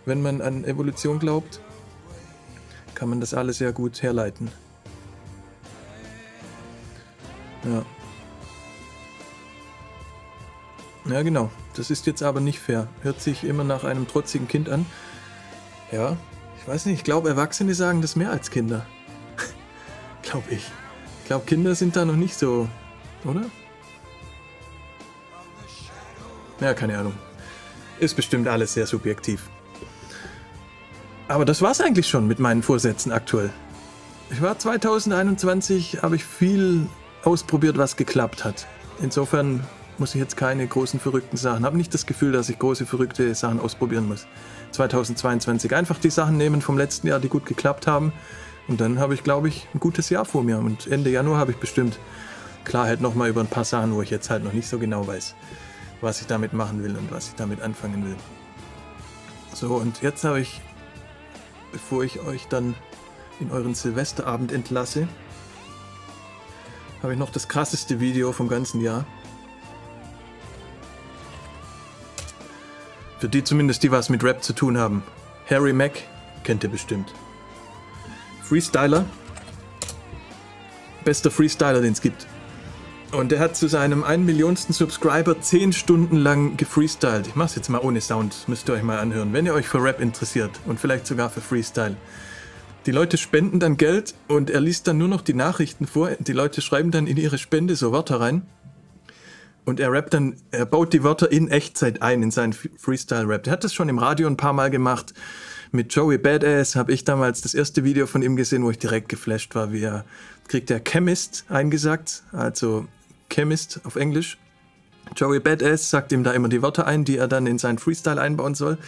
wenn man an Evolution glaubt, kann man das alles sehr gut herleiten. Ja. Ja, genau. Das ist jetzt aber nicht fair. Hört sich immer nach einem trotzigen Kind an. Ja, ich weiß nicht. Ich glaube, Erwachsene sagen das mehr als Kinder. Glaube ich. Ich glaube, Kinder sind da noch nicht so, oder? Ja, keine Ahnung. Ist bestimmt alles sehr subjektiv. Aber das war's eigentlich schon mit meinen Vorsätzen aktuell. Ich war zwanzig einundzwanzig, habe ich viel ausprobiert, was geklappt hat. Insofern muss ich jetzt keine großen verrückten Sachen. Habe nicht das Gefühl, dass ich große verrückte Sachen ausprobieren muss. zwanzig zweiundzwanzig einfach die Sachen nehmen vom letzten Jahr, die gut geklappt haben. Und dann habe ich, glaube ich, ein gutes Jahr vor mir. Und Ende Januar habe ich bestimmt Klarheit nochmal über ein paar Sachen, wo ich jetzt halt noch nicht so genau weiß, was ich damit machen will und was ich damit anfangen will. So, und jetzt habe ich, bevor ich euch dann in euren Silvesterabend entlasse, habe ich noch das krasseste Video vom ganzen Jahr. Für die zumindest, die was mit Rap zu tun haben. Harry Mack kennt ihr bestimmt. Freestyler. Bester Freestyler, den es gibt. Und der hat zu seinem ein Millionsten Subscriber zehn Stunden lang gefreestylt. Ich mach's jetzt mal ohne Sound, müsst ihr euch mal anhören, wenn ihr euch für Rap interessiert und vielleicht sogar für Freestyle. Die Leute spenden dann Geld und er liest dann nur noch die Nachrichten vor. Die Leute schreiben dann in ihre Spende so Wörter rein. Und er rappt dann, er baut die Wörter in Echtzeit ein in seinen Freestyle-Rap. Er hat das schon im Radio ein paar Mal gemacht. Mit Joey Badass habe ich damals das erste Video von ihm gesehen, wo ich direkt geflasht war. Wie er kriegt der Chemist eingesagt, also Chemist auf Englisch. Joey Badass sagt ihm da immer die Wörter ein, die er dann in seinen Freestyle einbauen soll.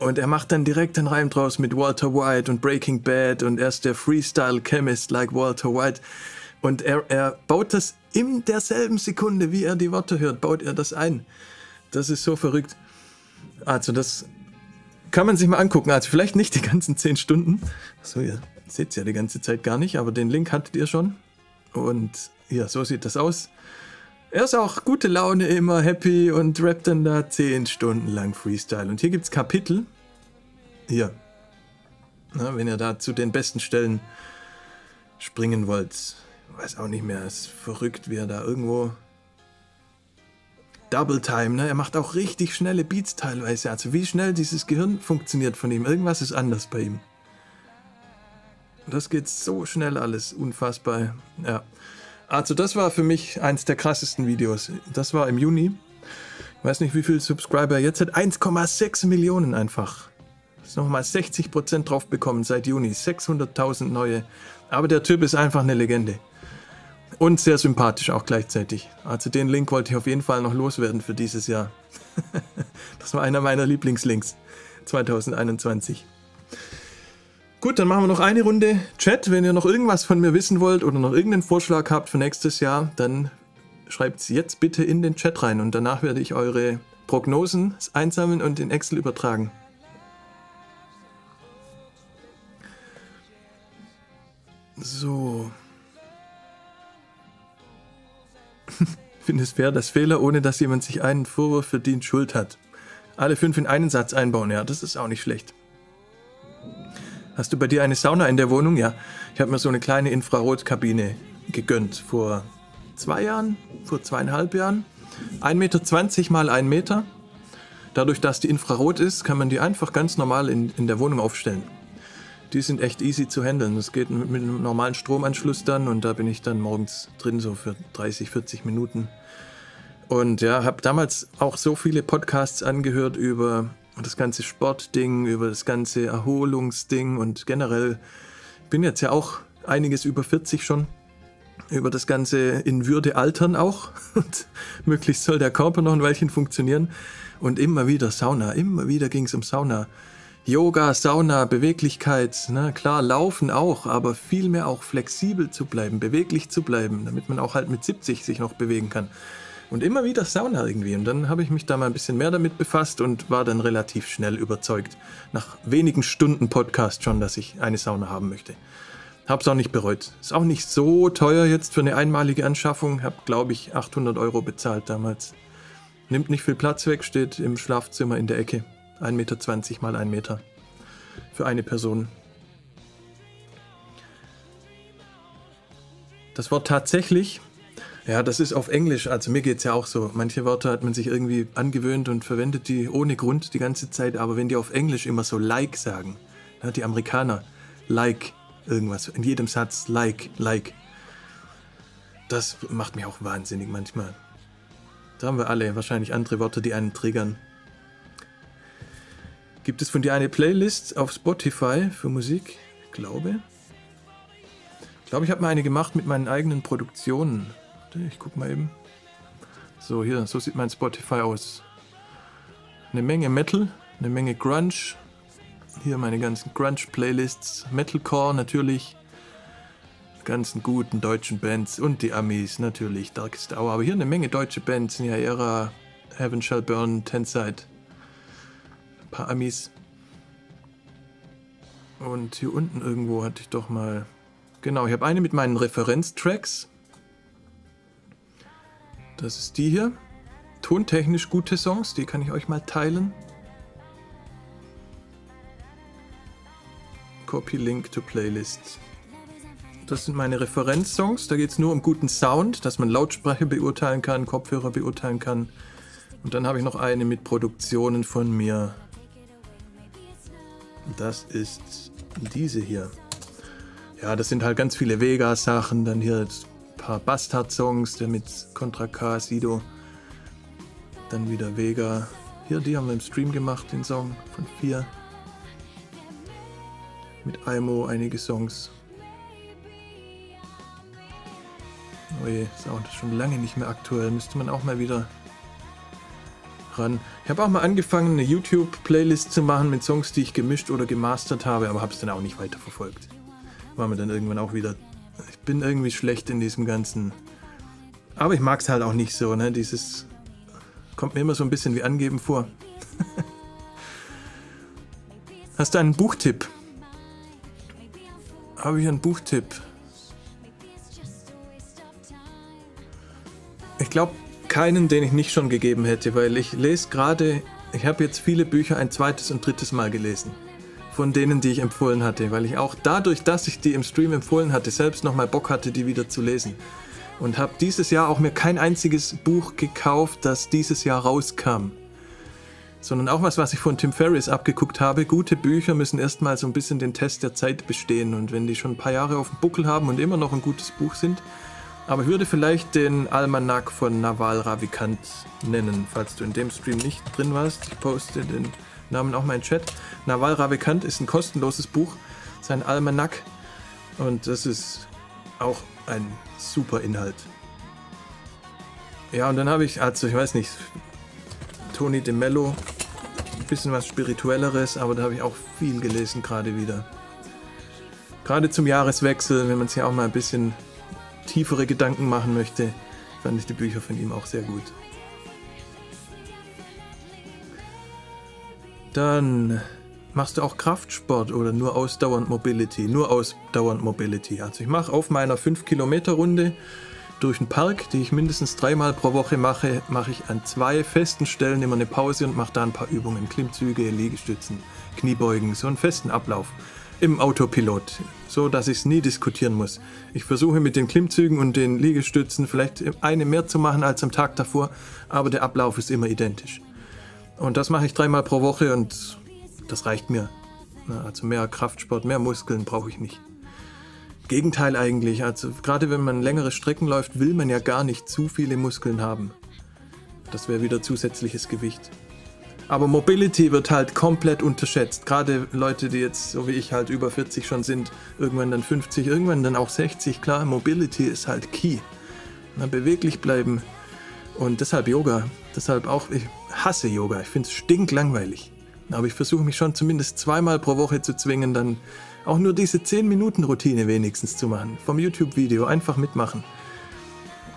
Und er macht dann direkt einen Reim draus mit Walter White und Breaking Bad und er ist der Freestyle-Chemist like Walter White. Und er, er baut das in derselben Sekunde, wie er die Worte hört, baut er das ein. Das ist so verrückt. Also das kann man sich mal angucken. Also vielleicht nicht die ganzen zehn Stunden. So, ihr seht es ja die ganze Zeit gar nicht, aber den Link hattet ihr schon. Und ja, so sieht das aus. Er ist auch gute Laune immer, happy und rappt dann da zehn Stunden lang Freestyle. Und hier gibt es Kapitel. Hier. Na, wenn ihr da zu den besten Stellen springen wollt. Weiß auch nicht mehr, ist verrückt, wie er da irgendwo Double Time, ne? Er macht auch richtig schnelle Beats teilweise, also wie schnell dieses Gehirn funktioniert von ihm, irgendwas ist anders bei ihm. Das geht so schnell alles, unfassbar, ja. Also das war für mich eins der krassesten Videos, das war im Juni, ich weiß nicht wie viele Subscriber jetzt hat, eins Komma sechs Millionen einfach. Nochmal sechzig Prozent drauf bekommen seit Juni, sechshunderttausend neue, aber der Typ ist einfach eine Legende. Und sehr sympathisch auch gleichzeitig. Also den Link wollte ich auf jeden Fall noch loswerden für dieses Jahr. Das war einer meiner Lieblingslinks zwanzig einundzwanzig. Gut, dann machen wir noch eine Runde Chat. Wenn ihr noch irgendwas von mir wissen wollt oder noch irgendeinen Vorschlag habt für nächstes Jahr, dann schreibt es jetzt bitte in den Chat rein. Und danach werde ich eure Prognosen einsammeln und in Excel übertragen. So... Ich finde es fair, dass Fehler, ohne dass jemand sich einen Vorwurf verdient, Schuld hat. Alle fünf in einen Satz einbauen, ja, das ist auch nicht schlecht. Hast du bei dir eine Sauna in der Wohnung? Ja, ich habe mir so eine kleine Infrarotkabine gegönnt vor zwei Jahren, vor zweieinhalb Jahren. ein Meter zwanzig mal ein Meter. Dadurch, dass die Infrarot ist, kann man die einfach ganz normal in, in der Wohnung aufstellen. Die sind echt easy zu handeln. Das geht mit, mit einem normalen Stromanschluss dann und da bin ich dann morgens drin, so für dreißig, vierzig Minuten. Und ja, habe damals auch so viele Podcasts angehört über das ganze Sportding, über das ganze Erholungsding und generell bin jetzt ja auch einiges über vierzig schon, über das ganze in Würde altern auch und möglichst soll der Körper noch ein Weilchen funktionieren und immer wieder Sauna, immer wieder ging es um Sauna. Yoga, Sauna, Beweglichkeit, ne? Klar, Laufen auch, aber vielmehr auch flexibel zu bleiben, beweglich zu bleiben, damit man auch halt mit siebzig sich noch bewegen kann. Und immer wieder Sauna irgendwie. Und dann habe ich mich da mal ein bisschen mehr damit befasst und war dann relativ schnell überzeugt, nach wenigen Stunden Podcast schon, dass ich eine Sauna haben möchte. Hab's auch nicht bereut. Ist auch nicht so teuer jetzt für eine einmalige Anschaffung. Hab, glaube ich, achthundert Euro bezahlt damals. Nimmt nicht viel Platz weg, steht im Schlafzimmer in der Ecke. ein Meter zwanzig mal ein Meter. Für eine Person. Das Wort tatsächlich, ja, das ist auf Englisch, also mir geht es ja auch so. Manche Wörter hat man sich irgendwie angewöhnt und verwendet die ohne Grund die ganze Zeit, aber wenn die auf Englisch immer so like sagen, ja, die Amerikaner, like irgendwas, in jedem Satz like, like. Das macht mich auch wahnsinnig manchmal. Da haben wir alle wahrscheinlich andere Wörter, die einen triggern. Gibt es von dir eine Playlist auf Spotify für Musik? Ich glaube. Ich glaube, ich habe mal eine gemacht mit meinen eigenen Produktionen. Ich guck mal eben. So, hier, so sieht mein Spotify aus. Eine Menge Metal, eine Menge Grunge. Hier meine ganzen Grunge-Playlists. Metalcore natürlich. Die ganzen guten deutschen Bands und die Amis natürlich. Darkest Hour. Aber hier eine Menge deutsche Bands. Nihayera, Heaven Shall Burn, Tenside. Ein paar Amis. Und hier unten irgendwo hatte ich doch mal... Genau, ich habe eine mit meinen Referenztracks. Das ist die hier. Tontechnisch gute Songs, die kann ich euch mal teilen. Copy Link to Playlist. Das sind meine Referenzsongs. Da geht es nur um guten Sound, dass man Lautsprecher beurteilen kann, Kopfhörer beurteilen kann. Und dann habe ich noch eine mit Produktionen von mir. Das ist diese hier. Ja, das sind halt ganz viele Vega-Sachen, dann hier ein paar Bastard-Songs, der mit Contra K, Sido, dann wieder Vega. Hier, die haben wir im Stream gemacht, den Song von vier. Mit Aimo einige Songs. Oh je, ist auch schon lange nicht mehr aktuell, müsste man auch mal wieder ran. Ich habe auch mal angefangen, eine YouTube-Playlist zu machen mit Songs, die ich gemischt oder gemastert habe, aber habe es dann auch nicht weiterverfolgt. War mir dann irgendwann auch wieder, ich bin irgendwie schlecht in diesem Ganzen, aber ich mag es halt auch nicht so, ne, dieses, kommt mir immer so ein bisschen wie angeben vor. Hast du einen Buchtipp? Habe ich einen Buchtipp? Ich glaube keinen, den ich nicht schon gegeben hätte, weil ich lese gerade, ich habe jetzt viele Bücher ein zweites und drittes Mal gelesen. Von denen, die ich empfohlen hatte, weil ich auch dadurch, dass ich die im Stream empfohlen hatte, selbst nochmal Bock hatte, die wieder zu lesen. Und habe dieses Jahr auch mir kein einziges Buch gekauft, das dieses Jahr rauskam. Sondern auch was, was ich von Tim Ferriss abgeguckt habe. Gute Bücher müssen erstmal so ein bisschen den Test der Zeit bestehen. Und wenn die schon ein paar Jahre auf dem Buckel haben und immer noch ein gutes Buch sind. Aber ich würde vielleicht den Almanak von Naval Ravikant nennen, falls du in dem Stream nicht drin warst. Ich poste den Namen auch mal in den Chat. Naval Ravikant ist ein kostenloses Buch, sein Almanak, und das ist auch ein super Inhalt. Ja, und dann habe ich, also ich weiß nicht, Tony de Mello, ein bisschen was Spirituelleres, aber da habe ich auch viel gelesen gerade wieder. Gerade zum Jahreswechsel, wenn man sich auch mal ein bisschen tiefere Gedanken machen möchte, fand ich die Bücher von ihm auch sehr gut. Dann machst du auch Kraftsport oder nur ausdauernd Mobility? Nur ausdauernd Mobility. Also ich mache auf meiner fünf Kilometer Runde durch den Park, die ich mindestens dreimal pro Woche mache, mache ich an zwei festen Stellen immer eine Pause und mache da ein paar Übungen. Klimmzüge, Liegestützen, Kniebeugen, so einen festen Ablauf im Autopilot, so dass ich es nie diskutieren muss. Ich versuche mit den Klimmzügen und den Liegestützen vielleicht eine mehr zu machen als am Tag davor, aber der Ablauf ist immer identisch. Und das mache ich dreimal pro Woche und das reicht mir. Also mehr Kraftsport, mehr Muskeln brauche ich nicht. Gegenteil eigentlich, also gerade wenn man längere Strecken läuft, will man ja gar nicht zu viele Muskeln haben. Das wäre wieder zusätzliches Gewicht. Aber Mobility wird halt komplett unterschätzt. Gerade Leute, die jetzt, so wie ich halt über vierzig schon sind, irgendwann dann fünfzig, irgendwann dann auch sechzig, klar, Mobility ist halt key. Na, beweglich bleiben. Und deshalb Yoga, deshalb auch, ich hasse Yoga, ich finde es stinklangweilig. Aber ich versuche mich schon zumindest zweimal pro Woche zu zwingen, dann auch nur diese zehn Minuten Routine wenigstens zu machen. Vom YouTube-Video, einfach mitmachen.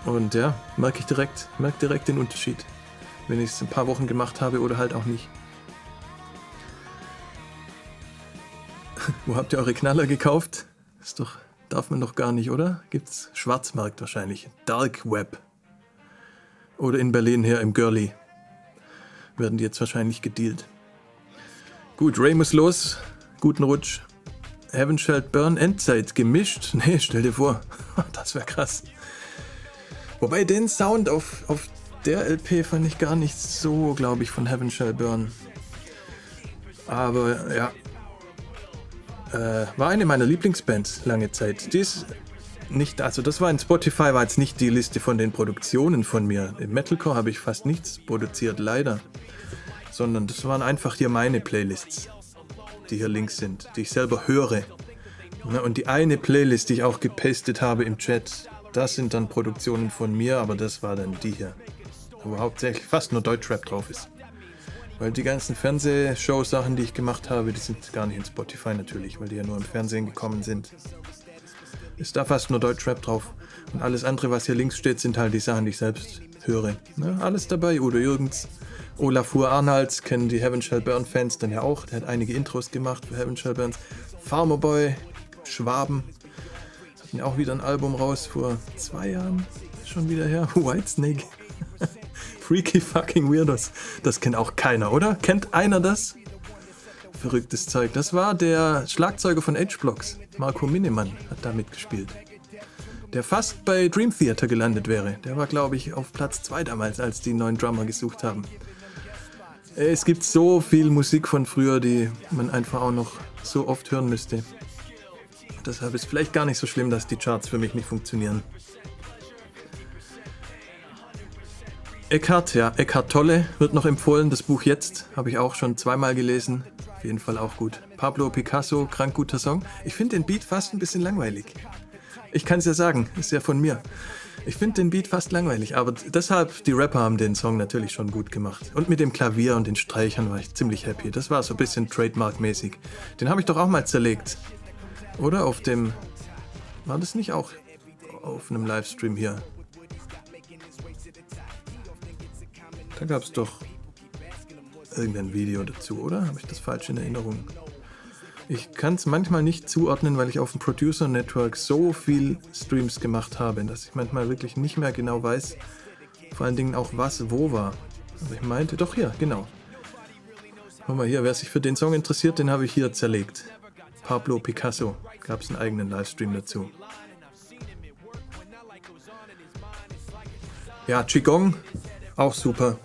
Und ja, merke ich direkt, merke direkt den Unterschied, wenn ich es ein paar Wochen gemacht habe oder halt auch nicht. Wo habt ihr eure Knaller gekauft? Ist doch Darf man doch gar nicht, oder? Gibt's Schwarzmarkt wahrscheinlich. Dark Web. Oder in Berlin her im Görli. Werden die jetzt wahrscheinlich gedealt. Gut, Ray muss los. Guten Rutsch. Heaven Shall Burn Endzeit gemischt. Nee, stell dir vor. Das wäre krass. Wobei den Sound auf, auf der L P fand ich gar nicht so, glaube ich, von Heaven Shall Burn. Aber ja. Äh, war eine meiner Lieblingsbands lange Zeit. Die ist nicht, also das war in Spotify, war jetzt nicht die Liste von den Produktionen von mir. Im Metalcore habe ich fast nichts produziert, leider. Sondern das waren einfach hier meine Playlists, die hier links sind, die ich selber höre. Und die eine Playlist, die ich auch gepastet habe im Chat, das sind dann Produktionen von mir, aber das war dann die hier, wo hauptsächlich fast nur Deutschrap drauf ist. Weil die ganzen Fernsehshow-Sachen, die ich gemacht habe, die sind gar nicht in Spotify natürlich, weil die ja nur im Fernsehen gekommen sind. Ist da fast nur Deutschrap drauf. Und alles andere, was hier links steht, sind halt die Sachen, die ich selbst höre. Ne? Alles dabei, Udo Jürgens. Olafur Arnalds kennen die Heaven Shall Burn Fans dann ja auch. Der hat einige Intros gemacht für Heaven Shall Burns. Farmer Boy, Schwaben. Hatten ja auch wieder ein Album raus vor zwei Jahren. Schon wieder her. Whitesnake. Freaky fucking Weirdos. Das kennt auch keiner, oder? Kennt einer das? Verrücktes Zeug. Das war der Schlagzeuger von H-Blocks. Marco Minnemann hat da mitgespielt. Der fast bei Dream Theater gelandet wäre. Der war, glaube ich, auf Platz zwei damals, als die neuen Drummer gesucht haben. Es gibt so viel Musik von früher, die man einfach auch noch so oft hören müsste. Deshalb ist vielleicht gar nicht so schlimm, dass die Charts für mich nicht funktionieren. Eckhart, ja, Eckhart Tolle wird noch empfohlen. Das Buch Jetzt habe ich auch schon zweimal gelesen. Auf jeden Fall auch gut. Pablo Picasso, krank guter Song. Ich finde den Beat fast ein bisschen langweilig. Ich kann es ja sagen, ist ja von mir. Ich finde den Beat fast langweilig, aber deshalb, die Rapper haben den Song natürlich schon gut gemacht. Und mit dem Klavier und den Streichern war ich ziemlich happy. Das war so ein bisschen Trademark-mäßig. Den habe ich doch auch mal zerlegt. Oder auf dem, war das nicht auch auf einem Livestream hier? Da gab es doch irgendein Video dazu, oder? Habe ich das falsch in Erinnerung? Ich kann es manchmal nicht zuordnen, weil ich auf dem Producer Network so viel Streams gemacht habe, dass ich manchmal wirklich nicht mehr genau weiß, vor allen Dingen auch was wo war. Aber ich meinte, doch hier, genau. Guck mal hier, wer sich für den Song interessiert, den habe ich hier zerlegt. Pablo Picasso, gab es einen eigenen Livestream dazu. Ja, Qigong, auch super.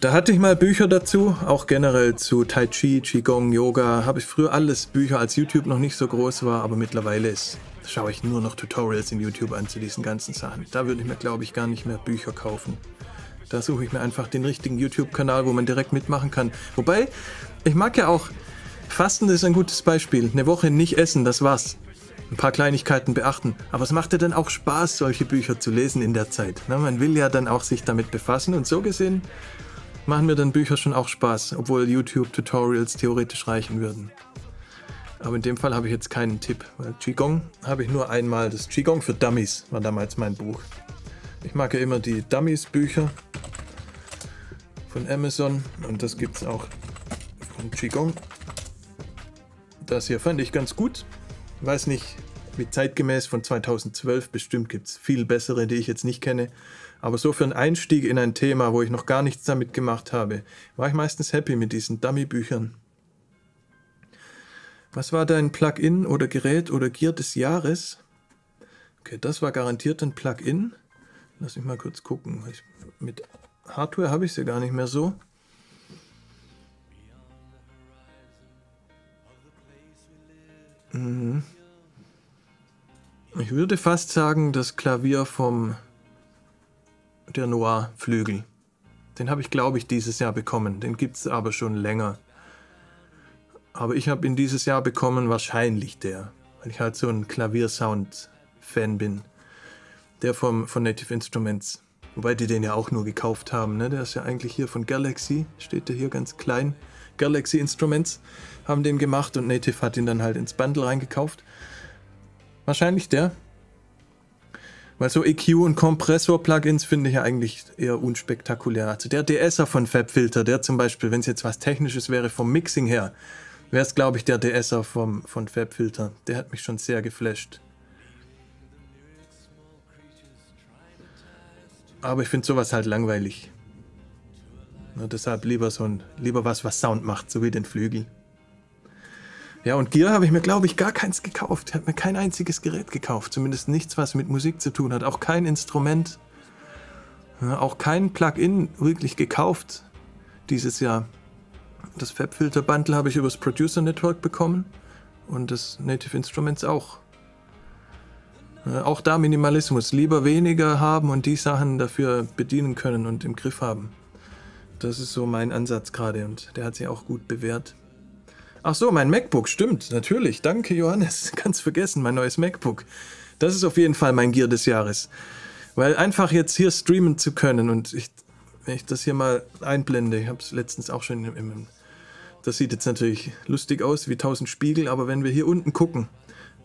Da hatte ich mal Bücher dazu, auch generell zu Tai Chi, Qigong, Yoga. Habe ich früher alles Bücher, als YouTube noch nicht so groß war, aber mittlerweile ist, schaue ich nur noch Tutorials in YouTube an zu diesen ganzen Sachen. Da würde ich mir, glaube ich, gar nicht mehr Bücher kaufen. Da suche ich mir einfach den richtigen YouTube-Kanal, wo man direkt mitmachen kann. Wobei, ich mag ja auch, Fasten ist ein gutes Beispiel. Eine Woche nicht essen, das war's. Ein paar Kleinigkeiten beachten. Aber es macht ja dann auch Spaß, solche Bücher zu lesen in der Zeit. Na, man will ja dann auch sich damit befassen und so gesehen machen mir dann Bücher schon auch Spaß, obwohl YouTube-Tutorials theoretisch reichen würden. Aber in dem Fall habe ich jetzt keinen Tipp, weil Qigong habe ich nur einmal. Das Qigong für Dummies war damals mein Buch. Ich mag ja immer die Dummies-Bücher von Amazon und das gibt es auch von Qigong. Das hier fand ich ganz gut. Weiß nicht, wie zeitgemäß von zweitausendzwölf, bestimmt gibt es viel bessere, die ich jetzt nicht kenne. Aber so für einen Einstieg in ein Thema, wo ich noch gar nichts damit gemacht habe, war ich meistens happy mit diesen Dummy-Büchern. Was war dein Plugin oder Gerät oder Gear des Jahres? Okay, das war garantiert ein Plugin. Lass mich mal kurz gucken. Ich, mit Hardware habe ich es ja gar nicht mehr so. Ich würde fast sagen, das Klavier vom... der Noir-Flügel. Den habe ich, glaube ich, dieses Jahr bekommen. Den gibt es aber schon länger. Aber ich habe ihn dieses Jahr bekommen, wahrscheinlich der. Weil ich halt so ein Klaviersound-Fan bin. Der vom, von Native Instruments. Wobei die den ja auch nur gekauft haben. Ne? Der ist ja eigentlich hier von Galaxy. Steht der hier ganz klein. Galaxy Instruments haben den gemacht und Native hat ihn dann halt ins Bundle reingekauft. Wahrscheinlich der. Weil so E Q und Kompressor-Plugins finde ich ja eigentlich eher unspektakulär. Also der D S er von FabFilter, der zum Beispiel, wenn es jetzt was Technisches wäre, vom Mixing her, wäre es, glaube ich, der DSer vom, von Fabfilter. Der hat mich schon sehr geflasht. Aber ich finde sowas halt langweilig. Nur deshalb lieber so ein, lieber was, was Sound macht, so wie den Flügel. Ja, und Gear habe ich mir, glaube ich, gar keins gekauft. Ich habe mir kein einziges Gerät gekauft. Zumindest nichts, was mit Musik zu tun hat. Auch kein Instrument. Ja, auch kein Plugin wirklich gekauft dieses Jahr. Das Fabfilter-Bundle habe ich übers Producer Network bekommen. Und das Native Instruments auch. Ja, auch da Minimalismus. Lieber weniger haben und die Sachen dafür bedienen können und im Griff haben. Das ist so mein Ansatz gerade und der hat sich auch gut bewährt. Ach so, mein MacBook, stimmt, natürlich. Danke, Johannes. Ganz vergessen, mein neues MacBook. Das ist auf jeden Fall mein Gear des Jahres. Weil einfach jetzt hier streamen zu können und ich, wenn ich das hier mal einblende, ich habe es letztens auch schon im, im... Das sieht jetzt natürlich lustig aus, wie tausend Spiegel, aber wenn wir hier unten gucken,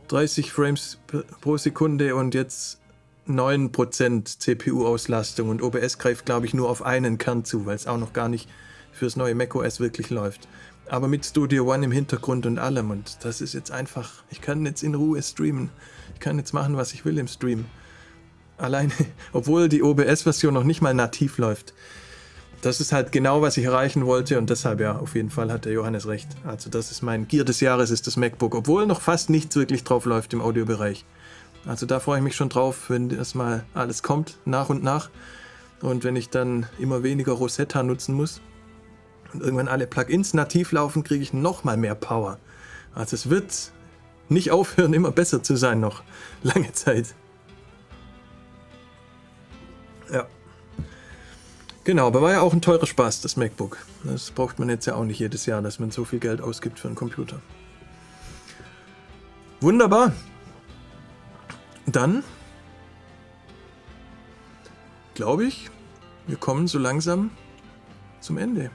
dreißig Frames pro Sekunde und jetzt neun Prozent C P U-Auslastung und O B S greift, glaube ich, nur auf einen Kern zu, weil es auch noch gar nicht fürs neue macOS wirklich läuft. Aber mit Studio One im Hintergrund und allem und das ist jetzt einfach, ich kann jetzt in Ruhe streamen. Ich kann jetzt machen, was ich will im Stream. Alleine, obwohl die O B S-Version noch nicht mal nativ läuft. Das ist halt genau, was ich erreichen wollte und deshalb, ja, auf jeden Fall hat der Johannes recht. Also das ist mein Gear des Jahres, ist das MacBook, obwohl noch fast nichts wirklich drauf läuft im Audiobereich. Also da freue ich mich schon drauf, wenn das mal alles kommt, nach und nach. Und wenn ich dann immer weniger Rosetta nutzen muss. Und irgendwann alle Plugins nativ laufen, kriege ich nochmal mehr Power. Also es wird nicht aufhören, immer besser zu sein noch. Lange Zeit. Ja. Genau, aber war ja auch ein teurer Spaß, das MacBook. Das braucht man jetzt ja auch nicht jedes Jahr, dass man so viel Geld ausgibt für einen Computer. Wunderbar. Dann, glaube ich, wir kommen so langsam zum Ende.